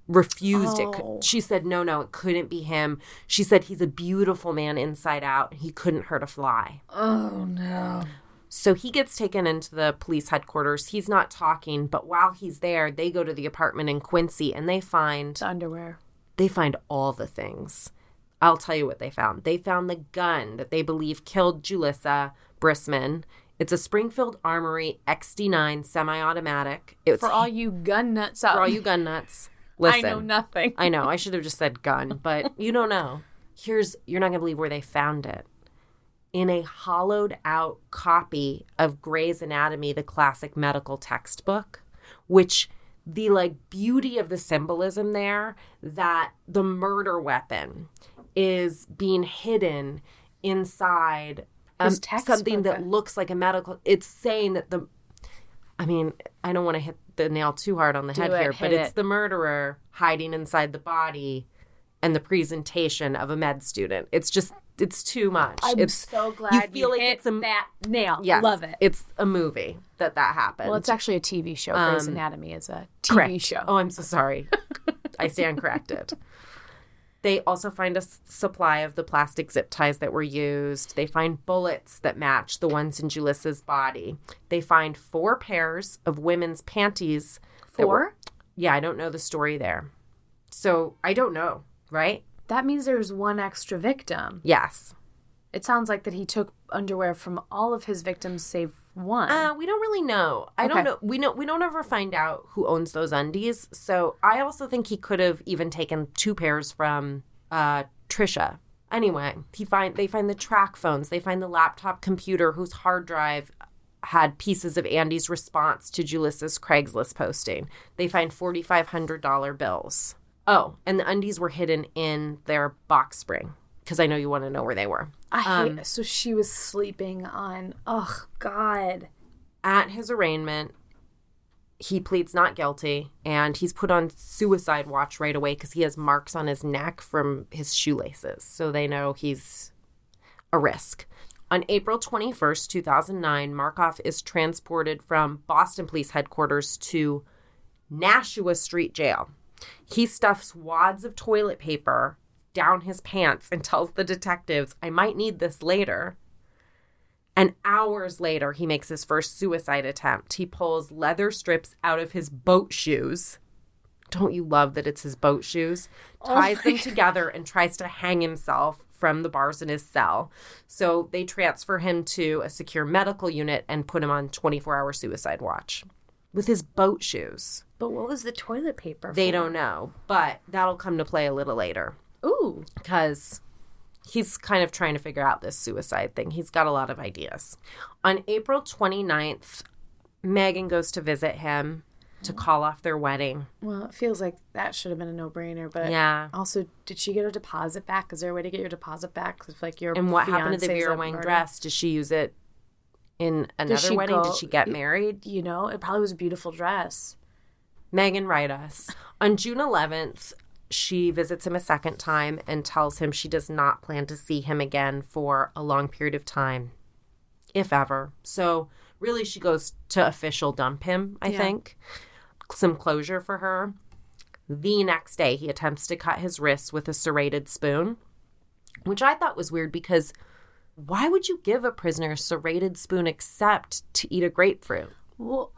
refused it. She said, no, it couldn't be him. She said, he's a beautiful man inside out. He couldn't hurt a fly. Oh, no. So he gets taken into the police headquarters. He's not talking, but while he's there, they go to the apartment in Quincy, and they find... the underwear. They find all the things. I'll tell you what they found. They found the gun that they believe killed Julissa Brisman It's a Springfield Armory XD9 semi-automatic. It's for all you gun nuts out. For all you gun nuts. Listen. I know nothing. I know. I should have just said gun, but you don't know. You're not going to believe where they found it. In a hollowed-out copy of Grey's Anatomy, the classic medical textbook, which the, beauty of the symbolism there, that the murder weapon is being hidden inside something that looks like a medical... It's saying that the... I mean, I don't want to hit the nail too hard on the head here, but it's the murderer hiding inside the body and the presentation of a med student. It's just... It's too much. I'm so glad you hit that nail. Yes, love it. It's a movie that happened. Well, it's actually a TV show. Grey's Anatomy is a TV show. Oh, I'm so sorry. I stand corrected. They also find a supply of the plastic zip ties that were used. They find bullets that match the ones in Julissa's body. They find 4 pairs of women's panties. 4? Yeah, I don't know the story there. So I don't know, right? That means there's one extra victim. Yes. It sounds like that he took underwear from all of his victims save one. We don't really know. I don't know. We don't ever find out who owns those undies. So I also think he could have even taken 2 pairs from Trisha. Anyway, they find the track phones. They find the laptop computer whose hard drive had pieces of Andy's response to Julissa's Craigslist posting. They find $4,500 bills. Oh, and the undies were hidden in their box spring, because I know you want to know where they were. I hate it. So she was sleeping on, oh, God. At his arraignment, he pleads not guilty, and he's put on suicide watch right away because he has marks on his neck from his shoelaces, so they know he's a risk. On April 21st, 2009, Markoff is transported from Boston Police Headquarters to Nashua Street Jail. He stuffs wads of toilet paper down his pants and tells the detectives, I might need this later. And hours later, he makes his first suicide attempt. He pulls leather strips out of his boat shoes. Don't you love that it's his boat shoes? Ties them together and tries to hang himself from the bars in his cell. So they transfer him to a secure medical unit and put him on 24-hour suicide watch. With his boat shoes. But what was the toilet paper for? They don't know. But that'll come to play a little later. Ooh. Because he's kind of trying to figure out this suicide thing. He's got a lot of ideas. On April 29th, Megan goes to visit him to call off their wedding. Well, it feels like that should have been a no-brainer. But yeah. Also, did she get her deposit back? Is there a way to get your deposit back? If, your and what happened to the Vera Wang dress? Does she use it? In another wedding, did she get married? You know, it probably was a beautiful dress. Megan, write us. On June 11th, she visits him a second time and tells him she does not plan to see him again for a long period of time, if ever. So really, she goes to official dump him, I think. Some closure for her. The next day, he attempts to cut his wrists with a serrated spoon, which I thought was weird because... Why would you give a prisoner a serrated spoon except to eat a grapefruit? Well,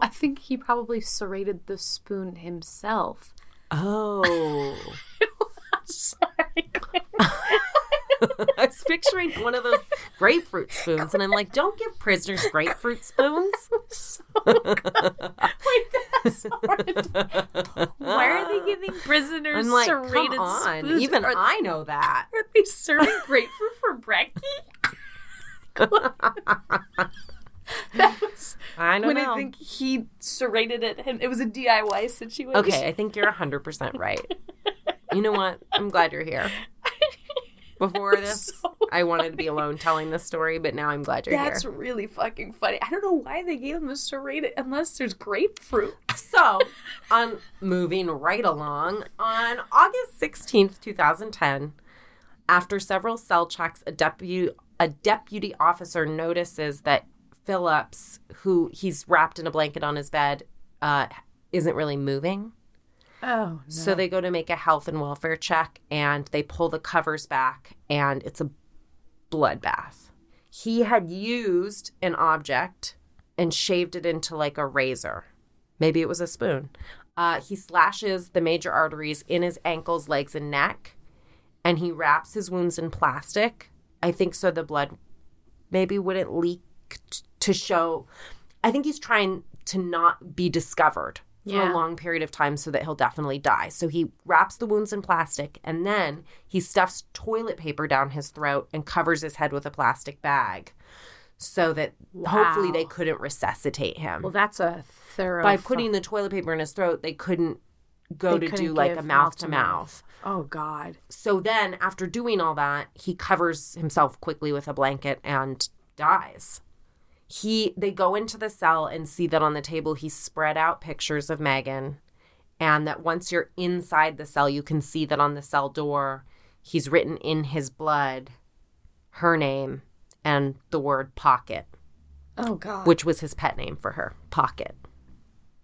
I think he probably serrated the spoon himself. Oh. I'm sorry. I was picturing one of those grapefruit spoons, and I'm like, don't give prisoners grapefruit spoons. So good. Wait, that's hard. Why are they giving prisoners serrated spoons? Even I know that. Are they serving grapefruit for brekkie? I think he serrated it. It was a DIY situation. Okay, I think you're 100% right. You know what? I'm glad you're here. Before this, so I wanted to be alone telling this story, but now I'm glad you're here. That's really fucking funny. I don't know why they gave him a serrated unless there's grapefruit. So, moving right along, on August 16th, 2010, after several cell checks, a deputy officer notices that Phillips, who he's wrapped in a blanket on his bed, isn't really moving. Oh, no. So they go to make a health and welfare check, and they pull the covers back, and it's a bloodbath. He had used an object and shaved it into a razor. Maybe it was a spoon. He slashes the major arteries in his ankles, legs, and neck, and he wraps his wounds in plastic. I think so the blood maybe wouldn't leak like to show. I think he's trying to not be discovered for a long period of time so that he'll definitely die. So he wraps the wounds in plastic, and then he stuffs toilet paper down his throat and covers his head with a plastic bag so that hopefully they couldn't resuscitate him. Well, that's a thorough... By putting the toilet paper in his throat, they couldn't go to do like a mouth-to-mouth. Oh, God. So then, after doing all that, he covers himself quickly with a blanket and dies. They go into the cell and see that on the table he spread out pictures of Megan, and that once you're inside the cell, you can see that on the cell door he's written in his blood her name and the word Pocket. Oh, God. Which was his pet name for her, Pocket.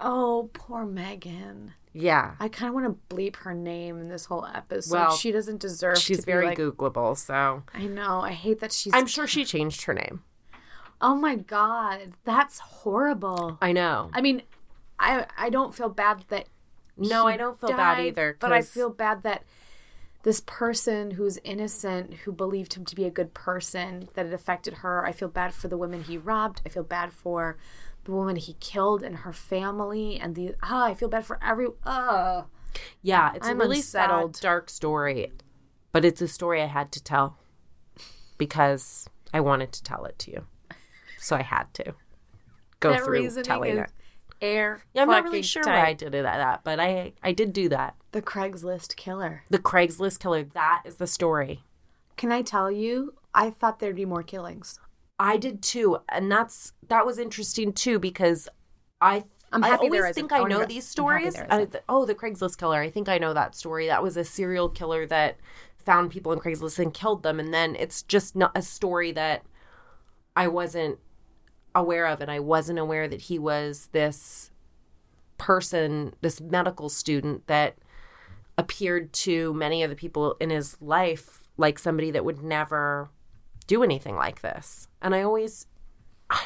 Oh, poor Megan. Yeah. I kind of want to bleep her name in this whole episode. Well, she doesn't deserve to be like... She's very Googleable, so... I know. I hate that she's... I'm sure she changed her name. Oh, my God. That's horrible. I know. I mean, I don't feel bad that I don't feel bad either. But I feel bad that this person who's innocent, who believed him to be a good person, that it affected her. I feel bad for the women he robbed. I feel bad for the woman he killed and her family. And I feel bad for every... Yeah, it's a really settled, dark story. But it's a story I had to tell because I wanted to tell it to you. So I had to go through telling it. I'm not really sure why I did it at that, but I did do that. The Craigslist killer. That is the story. Can I tell you? I thought there'd be more killings. I did too, and that was interesting too because I always think I know these stories. The Craigslist killer. I think I know that story. That was a serial killer that found people in Craigslist and killed them, and then it's just not a story that I wasn't aware of, and I wasn't aware that he was this person, this medical student that appeared to many of the people in his life like somebody that would never do anything like this. And I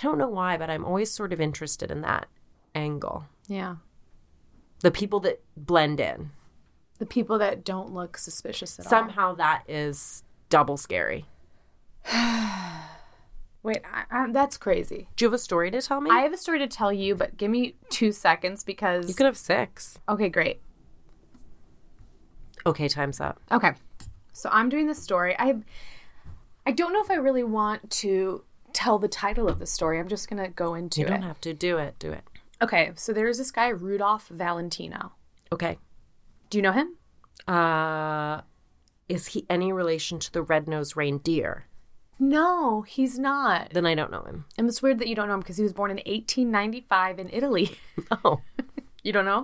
don't know why, but I'm always sort of interested in that angle. Yeah. The people that blend in. The people that don't look suspicious at all. Somehow that is double scary. Wait, that's crazy. Do you have a story to tell me? I have a story to tell you, but give me 2 seconds because... You could have 6. Okay, great. Okay, time's up. Okay. So I'm doing this story. I don't know if I really want to tell the title of the story. I'm just going to go into it. You don't have to. Do it. Okay, so there's this guy, Rudolph Valentino. Okay. Do you know him? Is he any relation to the red-nosed reindeer? No, he's not. Then I don't know him. And it's weird that you don't know him because he was born in 1895 in Italy. Oh. You don't know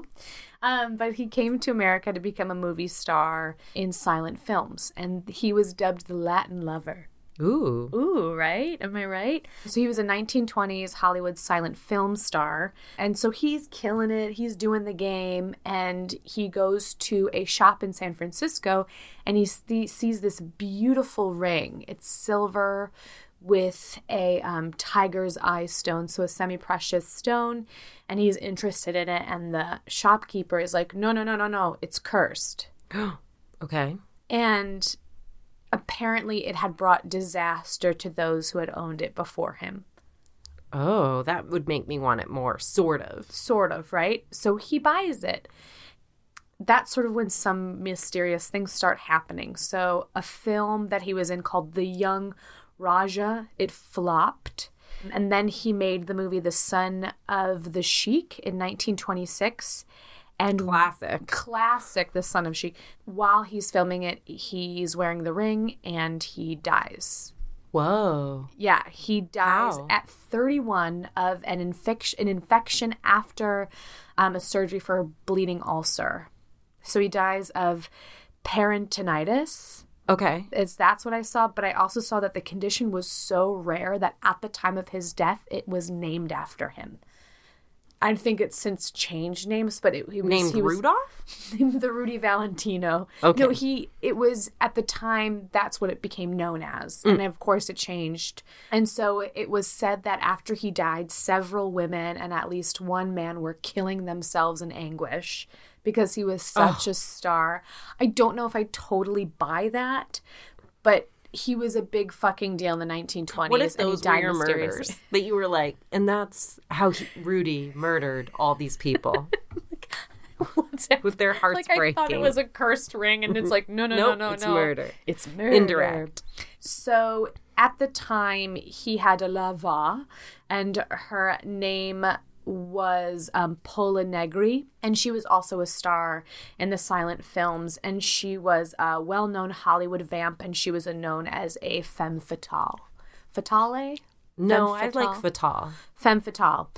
him? But he came to America to become a movie star in silent films. And he was dubbed the Latin Lover. Ooh, right? Am I right? So he was a 1920s Hollywood silent film star. And so he's killing it. He's doing the game. And he goes to a shop in San Francisco and he sees this beautiful ring. It's silver with a tiger's eye stone, so a semi-precious stone, and he's interested in it, and the shopkeeper is like, no, it's cursed. Okay. And apparently it had brought disaster to those who had owned it before him. Oh, that would make me want it more, sort of, right? So he buys it. That's sort of when some mysterious things start happening. So a film that he was in called The Young Raja, it flopped. And then he made the movie The Son of the Sheik in 1926. And Classic, The Son of Sheik. While he's filming it, he's wearing the ring and he dies. Whoa. Yeah, he dies at 31 of an infection after a surgery for a bleeding ulcer. So he dies of peritonitis. Okay. That's what I saw, but I also saw that the condition was so rare that at the time of his death, it was named after him. I think it's since changed names, but he was named Rudolph? Named the Rudy Valentino. Okay. No, it was at the time, that's what it became known as. Mm. And of course it changed. And so it was said that after he died, several women and at least one man were killing themselves in anguish because he was such a star. I don't know if I totally buy that, but he was a big fucking deal in the 1920s. What if those were your murders that you were like, and that's how Rudy murdered all these people? With their hearts like, breaking. I thought it was a cursed ring, and it's like, no, it's murder. It's murder. Indirect. So at the time, he had a lover, and her name was Pola Negri, and she was also a star in the silent films, and she was a well-known Hollywood vamp, and she was known as a femme fatale. Fatale? No, I like fatale. Femme fatale.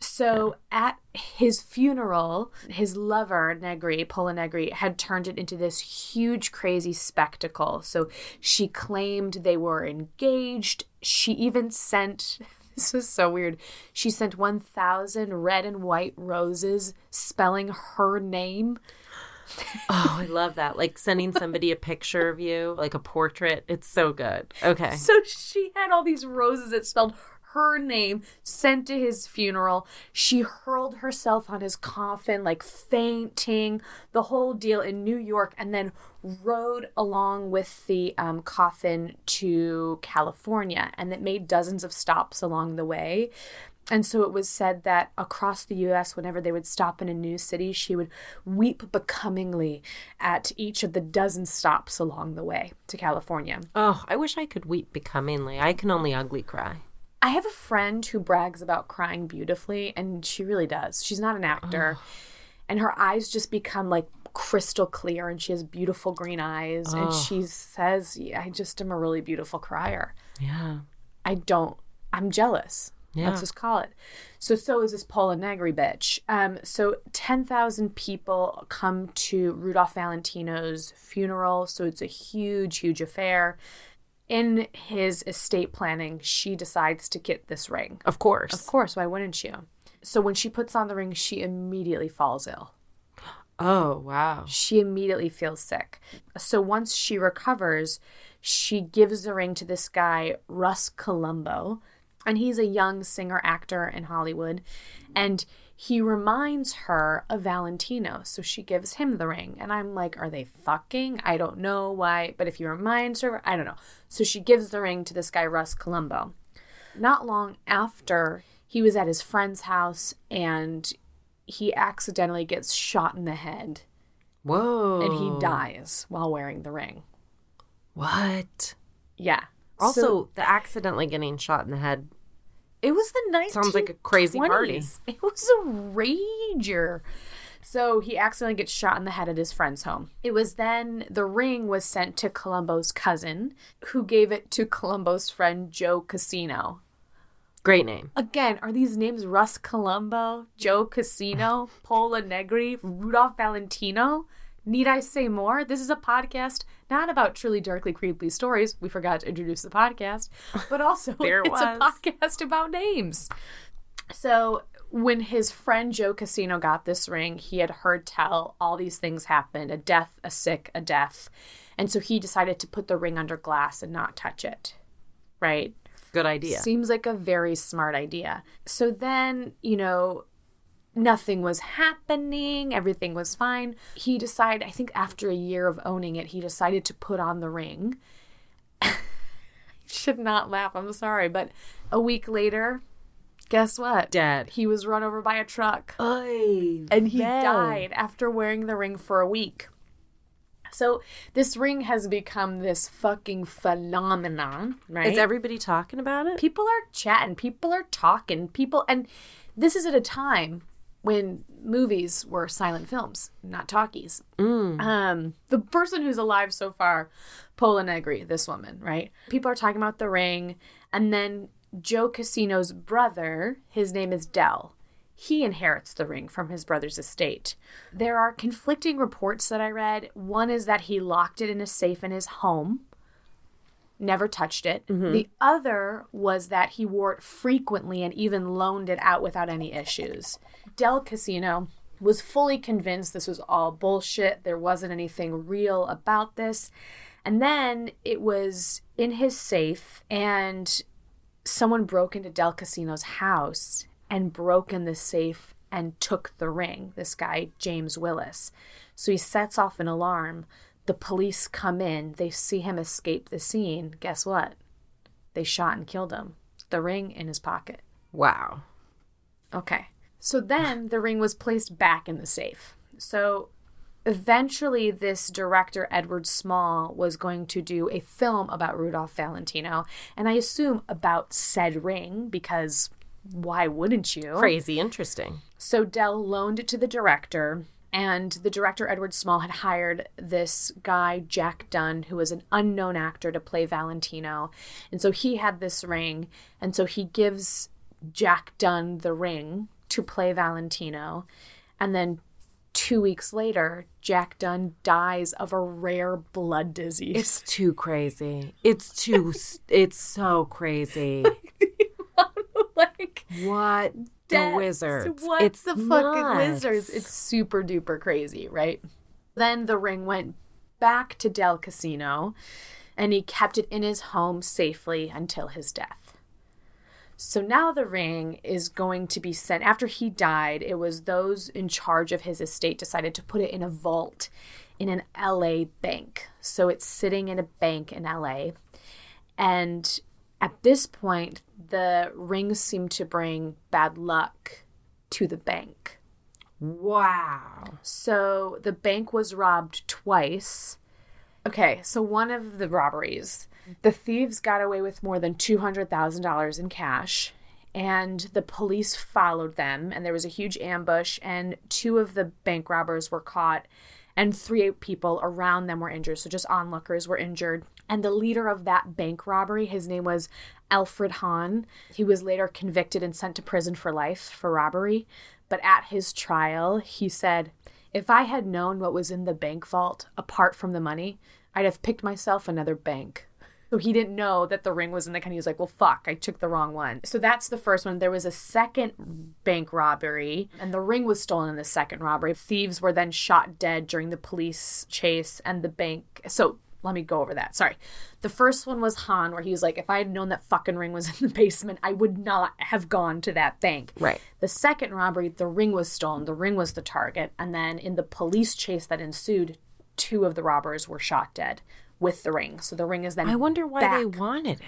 So at his funeral, his lover, Negri, Pola Negri, had turned it into this huge, crazy spectacle. So she claimed they were engaged. She even sent, this was so weird, she sent 1,000 red and white roses spelling her name. Oh, I love that. Like sending somebody a picture of you, like a portrait. It's so good. Okay. So she had all these roses that spelled her name sent to his funeral. She hurled herself on his coffin, like fainting, the whole deal in New York, and then rode along with the coffin to California, and it made dozens of stops along the way. And so it was said that across the U.S., whenever they would stop in a new city, she would weep becomingly at each of the dozen stops along the way to California. Oh, I wish I could weep becomingly. I can only ugly cry. I have a friend who brags about crying beautifully, and she really does. She's not an actor. Oh. And her eyes just become, like, crystal clear, and she has beautiful green eyes. Oh. And she says, yeah, I just am a really beautiful crier. Yeah. I'm jealous. Yeah. Let's just call it. So is this Pola Negri bitch. So 10,000 people come to Rudolph Valentino's funeral, so it's a huge, huge affair. In his estate planning, she decides to get this ring. Of course. Of course. Why wouldn't you? So when she puts on the ring, she immediately falls ill. Oh, wow. She immediately feels sick. So once she recovers, she gives the ring to this guy, Russ Columbo. And he's a young singer-actor in Hollywood. And he reminds her of Valentino. So she gives him the ring. And I'm like, are they fucking? I don't know why. But if he reminds her, I don't know. So she gives the ring to this guy, Russ Columbo. Not long after, he was at his friend's house. And he accidentally gets shot in the head. Whoa. And he dies while wearing the ring. What? Yeah. Also, the accidentally getting shot in the head. It was the 1920s. Sounds like a crazy party. It was a rager. So he accidentally gets shot in the head at his friend's home. It was then the ring was sent to Columbo's cousin, who gave it to Columbo's friend, Joe Casino. Great name. Again, are these names Russ Columbo, Joe Casino, Pola Negri, Rudolph Valentino? Need I say more? This is a podcast not about truly darkly creepy stories. We forgot to introduce the podcast, but also it's a podcast about names. So when his friend Joe Casino got this ring, he had heard tell all these things happened, a death, a sick, a death. And so he decided to put the ring under glass and not touch it. Right? Good idea. Seems like a very smart idea. So then, nothing was happening. Everything was fine. He decided, I think after a year of owning it, he decided to put on the ring. I should not laugh. I'm sorry. But a week later, guess what? Dead. He was run over by a truck. And he died after wearing the ring for a week. So this ring has become this fucking phenomenon, right? Is everybody talking about it? People are chatting. People are talking. And this is at a time when movies were silent films, not talkies. The person who's alive so far, Pola Negri, this woman, right? People are talking about the ring. And then Joe Casino's brother, his name is Del. He inherits the ring from his brother's estate. There are conflicting reports that I read. One is that he locked it in a safe in his home, never touched it. Mm-hmm. The other was that he wore it frequently and even loaned it out without any issues. Del Casino was fully convinced this was all bullshit. There wasn't anything real about this. And then it was in his safe, and someone broke into Del Casino's house and broke in the safe and took the ring, this guy, James Willis. So he sets off an alarm. The police come in. They see him escape the scene. Guess what? They shot and killed him. The ring in his pocket. Wow. Okay. So then the ring was placed back in the safe. So eventually this director, Edward Small, was going to do a film about Rudolph Valentino. And I assume about said ring, because why wouldn't you? Crazy interesting. So Del loaned it to the director. And the director, Edward Small, had hired this guy, Jack Dunn, who was an unknown actor to play Valentino. And so he had this ring. And so he gives Jack Dunn the ring to play Valentino. And then 2 weeks later, Jack Dunn dies of a rare blood disease. It's too crazy. It's so crazy. Like, what? The wizards. What it's the nuts. Fucking wizards? It's super duper crazy, right? Then the ring went back to Del Casino, and he kept it in his home safely until his death. So now the ring is going to be sent. After he died, it was those in charge of his estate decided to put it in a vault in an LA bank. So it's sitting in a bank in LA. And at this point, the rings seem to bring bad luck to the bank. Wow. So the bank was robbed twice. Okay, so one of the robberies, the thieves got away with more than $200,000 in cash, and the police followed them, and there was a huge ambush, and two of the bank robbers were caught, and three people around them were injured, so just onlookers were injured. And the leader of that bank robbery, his name was Alfred Hahn. He was later convicted and sent to prison for life for robbery. But at his trial, he said, "If I had known what was in the bank vault, apart from the money, I'd have picked myself another bank." So he didn't know that the ring was in the kind. He was like, well, fuck, I took the wrong one. So that's the first one. There was a second bank robbery, and the ring was stolen in the second robbery. Thieves were then shot dead during the police chase, and the bank... So... Let me go over that. Sorry. The first one was Han, where he was like, if I had known that fucking ring was in the basement, I would not have gone to that bank. Right. The second robbery, the ring was stolen. The ring was the target. And then in the police chase that ensued, two of the robbers were shot dead with the ring. So the ring is then I wonder why back. They wanted it.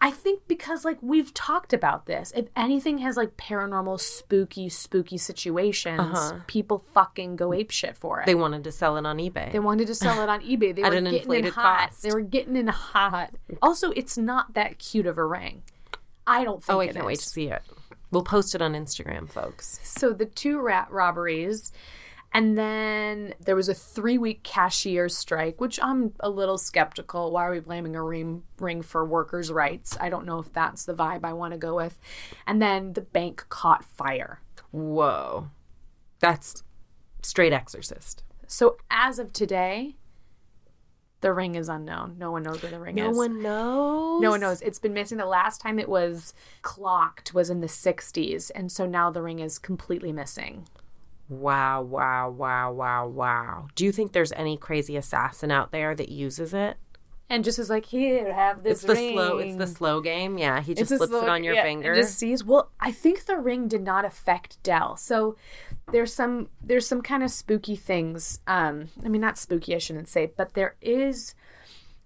I think because, like, we've talked about this. If anything has, like, paranormal, spooky situations, people fucking go apeshit for it. They wanted to sell it on eBay. They were getting inflated in hot. Cost. They were getting in hot. Also, it's not that cute of a ring. I don't think it is. Oh, I can't wait to see it. We'll post it on Instagram, folks. So the two rat robberies... And then there was a 3-week cashier strike, which I'm a little skeptical. Why are we blaming a ring for workers' rights? I don't know if that's the vibe I want to go with. And then the bank caught fire. Whoa. That's straight Exorcist. So as of today, the ring is unknown. No one knows where the ring is. No one knows? No one knows. It's been missing. The last time it was clocked was in the 60s. And so now the ring is completely missing. Wow. Do you think there's any crazy assassin out there that uses it? And just is like, here, have this ring. It's the slow game. Yeah, he just slips it on your finger. And just sees. Well, I think the ring did not affect Del. So there's some kind of spooky things. I mean, not spooky, I shouldn't say, but there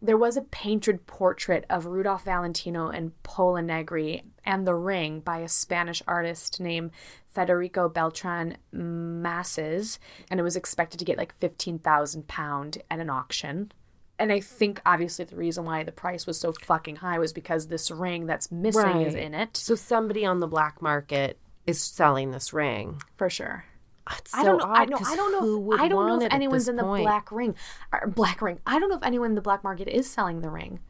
was a painted portrait of Rudolph Valentino and Pola Negri and the ring by a Spanish artist named Federico Beltran Masses, and it was expected to get like £15,000 at an auction. And I think obviously the reason why the price was so fucking high was because this ring that's missing is in it. So somebody on the black market is selling this ring. For sure. It's so I don't know if anyone's in the black ring. I don't know if anyone in the black market is selling the ring.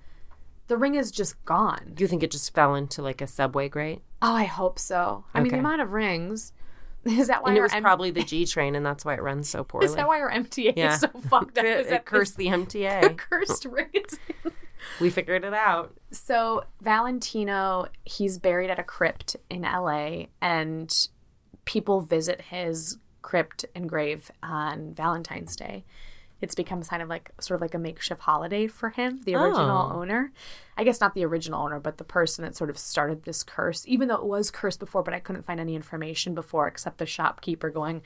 The ring is just gone. Do you think it just fell into like a subway grate? Oh, I hope so. I mean, the amount of rings. Is that why? And it was probably the G train, and that's why it runs so poorly. Is that why our MTA is so fucked up? It cursed the MTA. The cursed rings. We figured it out. So Valentino, he's buried at a crypt in LA, and people visit his crypt and grave on Valentine's Day. It's become sort of like a makeshift holiday for him, the original owner. I guess not the original owner, but the person that sort of started this curse, even though it was cursed before, but I couldn't find any information before except the shopkeeper going,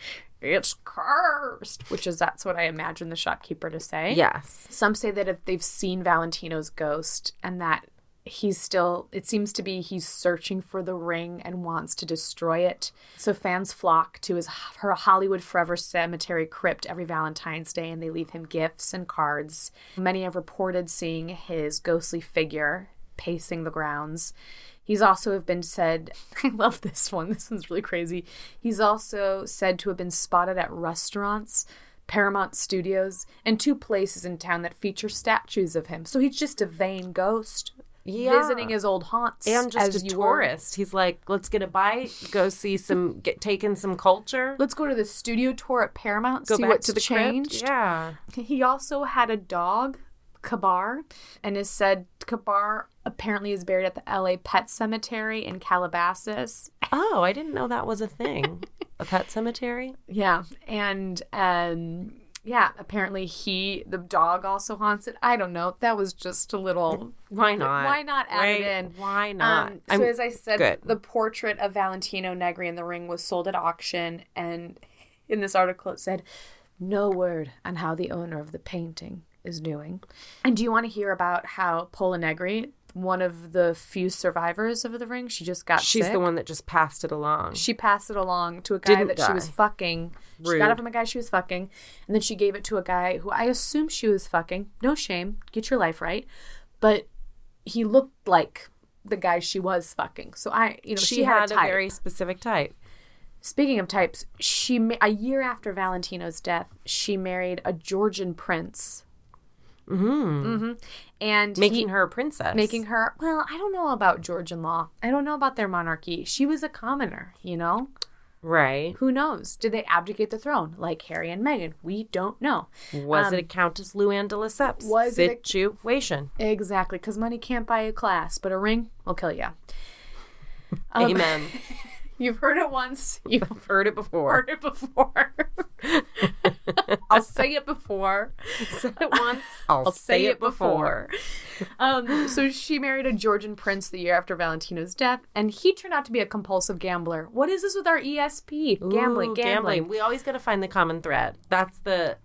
it's cursed, which is, that's what I imagine the shopkeeper to say. Yes. Some say that if they've seen Valentino's ghost and that he's still, it seems to be he's searching for the ring and wants to destroy it. So fans flock to her Hollywood Forever Cemetery crypt every Valentine's Day, and they leave him gifts and cards. Many have reported seeing his ghostly figure pacing the grounds. He's also have been said, I love this one, this one's really crazy. He's also said to have been spotted at restaurants, Paramount Studios, and two places in town that feature statues of him. So he's just a vain ghost. Yeah. Visiting his old haunts. And just as a tourist. He's like, let's get a bite, go see some, take in some culture. Let's go to the studio tour at Paramount, go see what's changed. Crypt. Yeah. He also had a dog, Kabar, and is said Kabar apparently is buried at the LA Pet Cemetery in Calabasas. Oh, I didn't know that was a thing. A pet cemetery? Yeah. And, yeah, apparently the dog also haunts it. I don't know. That was just a little... Why not? Why not add it in? Why not? So as I said, good. The portrait of Valentino Negri in the ring was sold at auction. And in this article it said, no word on how the owner of the painting is doing. And do you want to hear about how Pola Negri, one of the few survivors of the ring, she just got sick. She's the one that just passed it along. She passed it along to a guy that she was fucking. Rude. She got it from a guy she was fucking, and then she gave it to a guy who I assume she was fucking. No shame. Get your life right. But he looked like the guy she was fucking. So she had a very specific type. Speaking of types, a year after Valentino's death, she married a Georgian prince. Mm-hmm. Mm-hmm. And making her a princess. Making her, well, I don't know about Georgian law. I don't know about their monarchy. She was a commoner, you know? Right. Who knows? Did they abdicate the throne like Harry and Meghan? We don't know. Was it a Countess Luann de Lesseps situation? Exactly, because money can't buy a class, but a ring will kill you. Amen. You've heard it once. You've heard it before. Heard it before. I'll say it before. Said it once. I'll say it before. So she married a Georgian prince the year after Valentino's death, and he turned out to be a compulsive gambler. What is this with our ESP? Gambling. We always got to find the common thread. That's the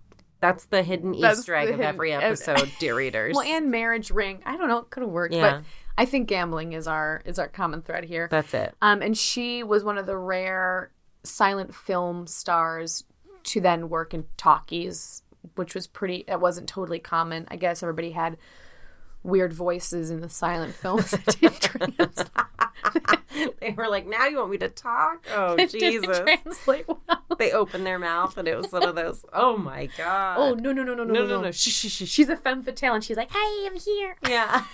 hidden Easter egg of every episode, dear readers. Well, and marriage ring. I don't know. It could have worked, yeah. But I think gambling is our common thread here. That's it. And she was one of the rare silent film stars to then work in talkies, which was pretty. It wasn't totally common. I guess everybody had weird voices in the silent films. They were like, "Now you want me to talk?" Oh, it Jesus! Didn't translate well. They opened their mouth, and it was one of those. Oh my god! Oh no! She's a femme fatale, and she's like, "Hi, I'm here." Yeah.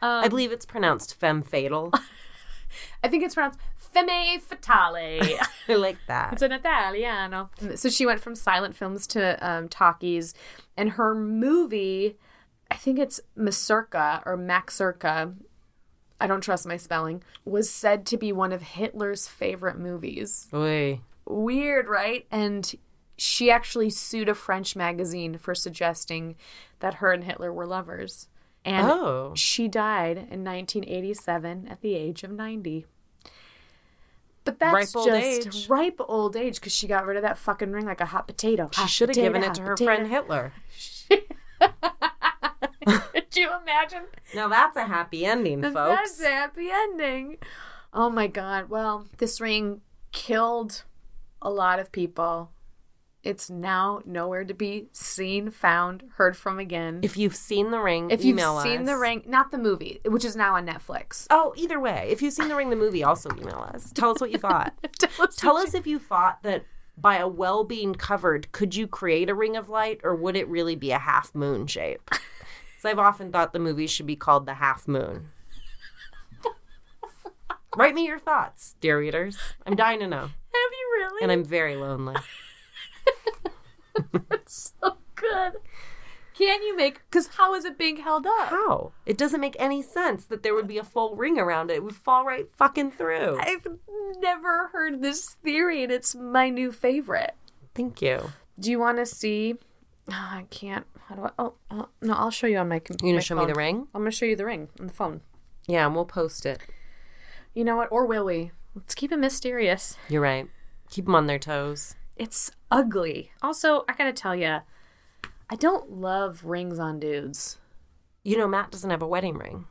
I believe it's pronounced femme fatale. I think it's pronounced femme fatale. I like that. It's an Italiano. So she went from silent films to talkies. And her movie, I think it's Mazurka or Maxurka, I don't trust my spelling, was said to be one of Hitler's favorite movies. Oy. Weird, right? And she actually sued a French magazine for suggesting that her and Hitler were lovers. And she died in 1987 at the age of 90. But that's ripe old age, because she got rid of that fucking ring like a hot potato. She should have given it to her friend Hitler. Could you imagine? Now that's a happy ending, folks. That's a happy ending. Oh, my God. Well, this ring killed a lot of people. It's now nowhere to be seen, found, heard from again. If you've seen The Ring, email us. If you've seen The Ring, not the movie, which is now on Netflix. Oh, either way. If you've seen The Ring, the movie, also email us. Tell us what you thought. Tell us if you thought that by a well being covered, could you create a ring of light, or would it really be a half moon shape? Because I've often thought the movie should be called The Half Moon. Write me your thoughts, dear readers. I'm dying to know. Have you really? And I'm very lonely. That's so good. Can you make, because how is it being held up? How? It doesn't make any sense that there would be a full ring around it. It would fall right fucking through. I've never heard this theory, and it's my new favorite. Thank you. Do you want to see? Oh, I can't. How do I? Oh, no, I'll show you on my computer. You're going to show me the ring? I'm going to show you the ring on the phone. Yeah, and we'll post it. You know what? Or will we? Let's keep it mysterious. You're right. Keep them on their toes. It's ugly. Also, I gotta tell you, I don't love rings on dudes. You know, Matt doesn't have a wedding ring.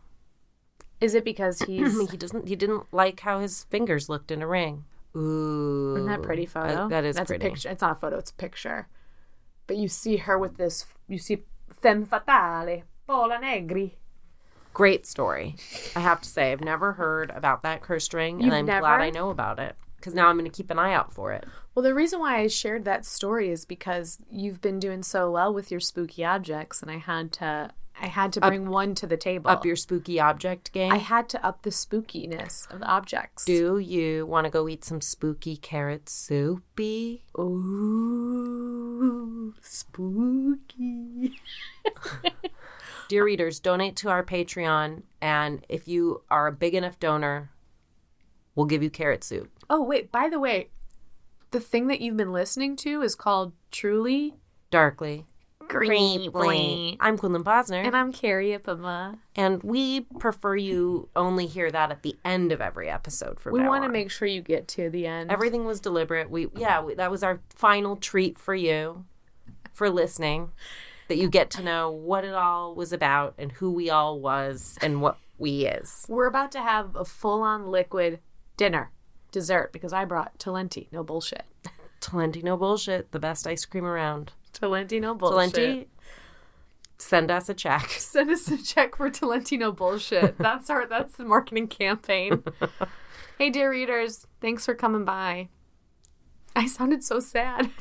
Is it because he's... He didn't like how his fingers looked in a ring. Ooh. Isn't that a pretty photo? That's pretty. A picture. It's not a photo. It's a picture. But you see her with this... You see Femme Fatale, Pola Negri. Great story. I have to say, I've never heard about that cursed ring, and I'm glad I know about it. Because now I'm going to keep an eye out for it. Well, the reason why I shared that story is because you've been doing so well with your spooky objects, and I had to bring one to the table. Up your spooky object game? I had to up the spookiness of the objects. Do you want to go eat some spooky carrot soupy? Ooh, spooky. Dear readers, donate to our Patreon, and if you are a big enough donor, we'll give you carrot soup. Oh, wait, by the way, the thing that you've been listening to is called Truly Darkly Creepily. I'm Quinlan Posner. And I'm Kerry Ipama. And we prefer you only hear that at the end of every episode from now on. We want to make sure you get to the end. Everything was deliberate. That was our final treat for you, for listening, that you get to know what it all was about and who we all was and what we is. We're about to have a full-on liquid dinner, dessert, because I brought Talenti, no bullshit. Talenti, no bullshit. The best ice cream around. Talenti, no bullshit. Talenti, send us a check. Send us a check for Talenti, no bullshit. That's the marketing campaign. Hey, dear readers, thanks for coming by. I sounded so sad.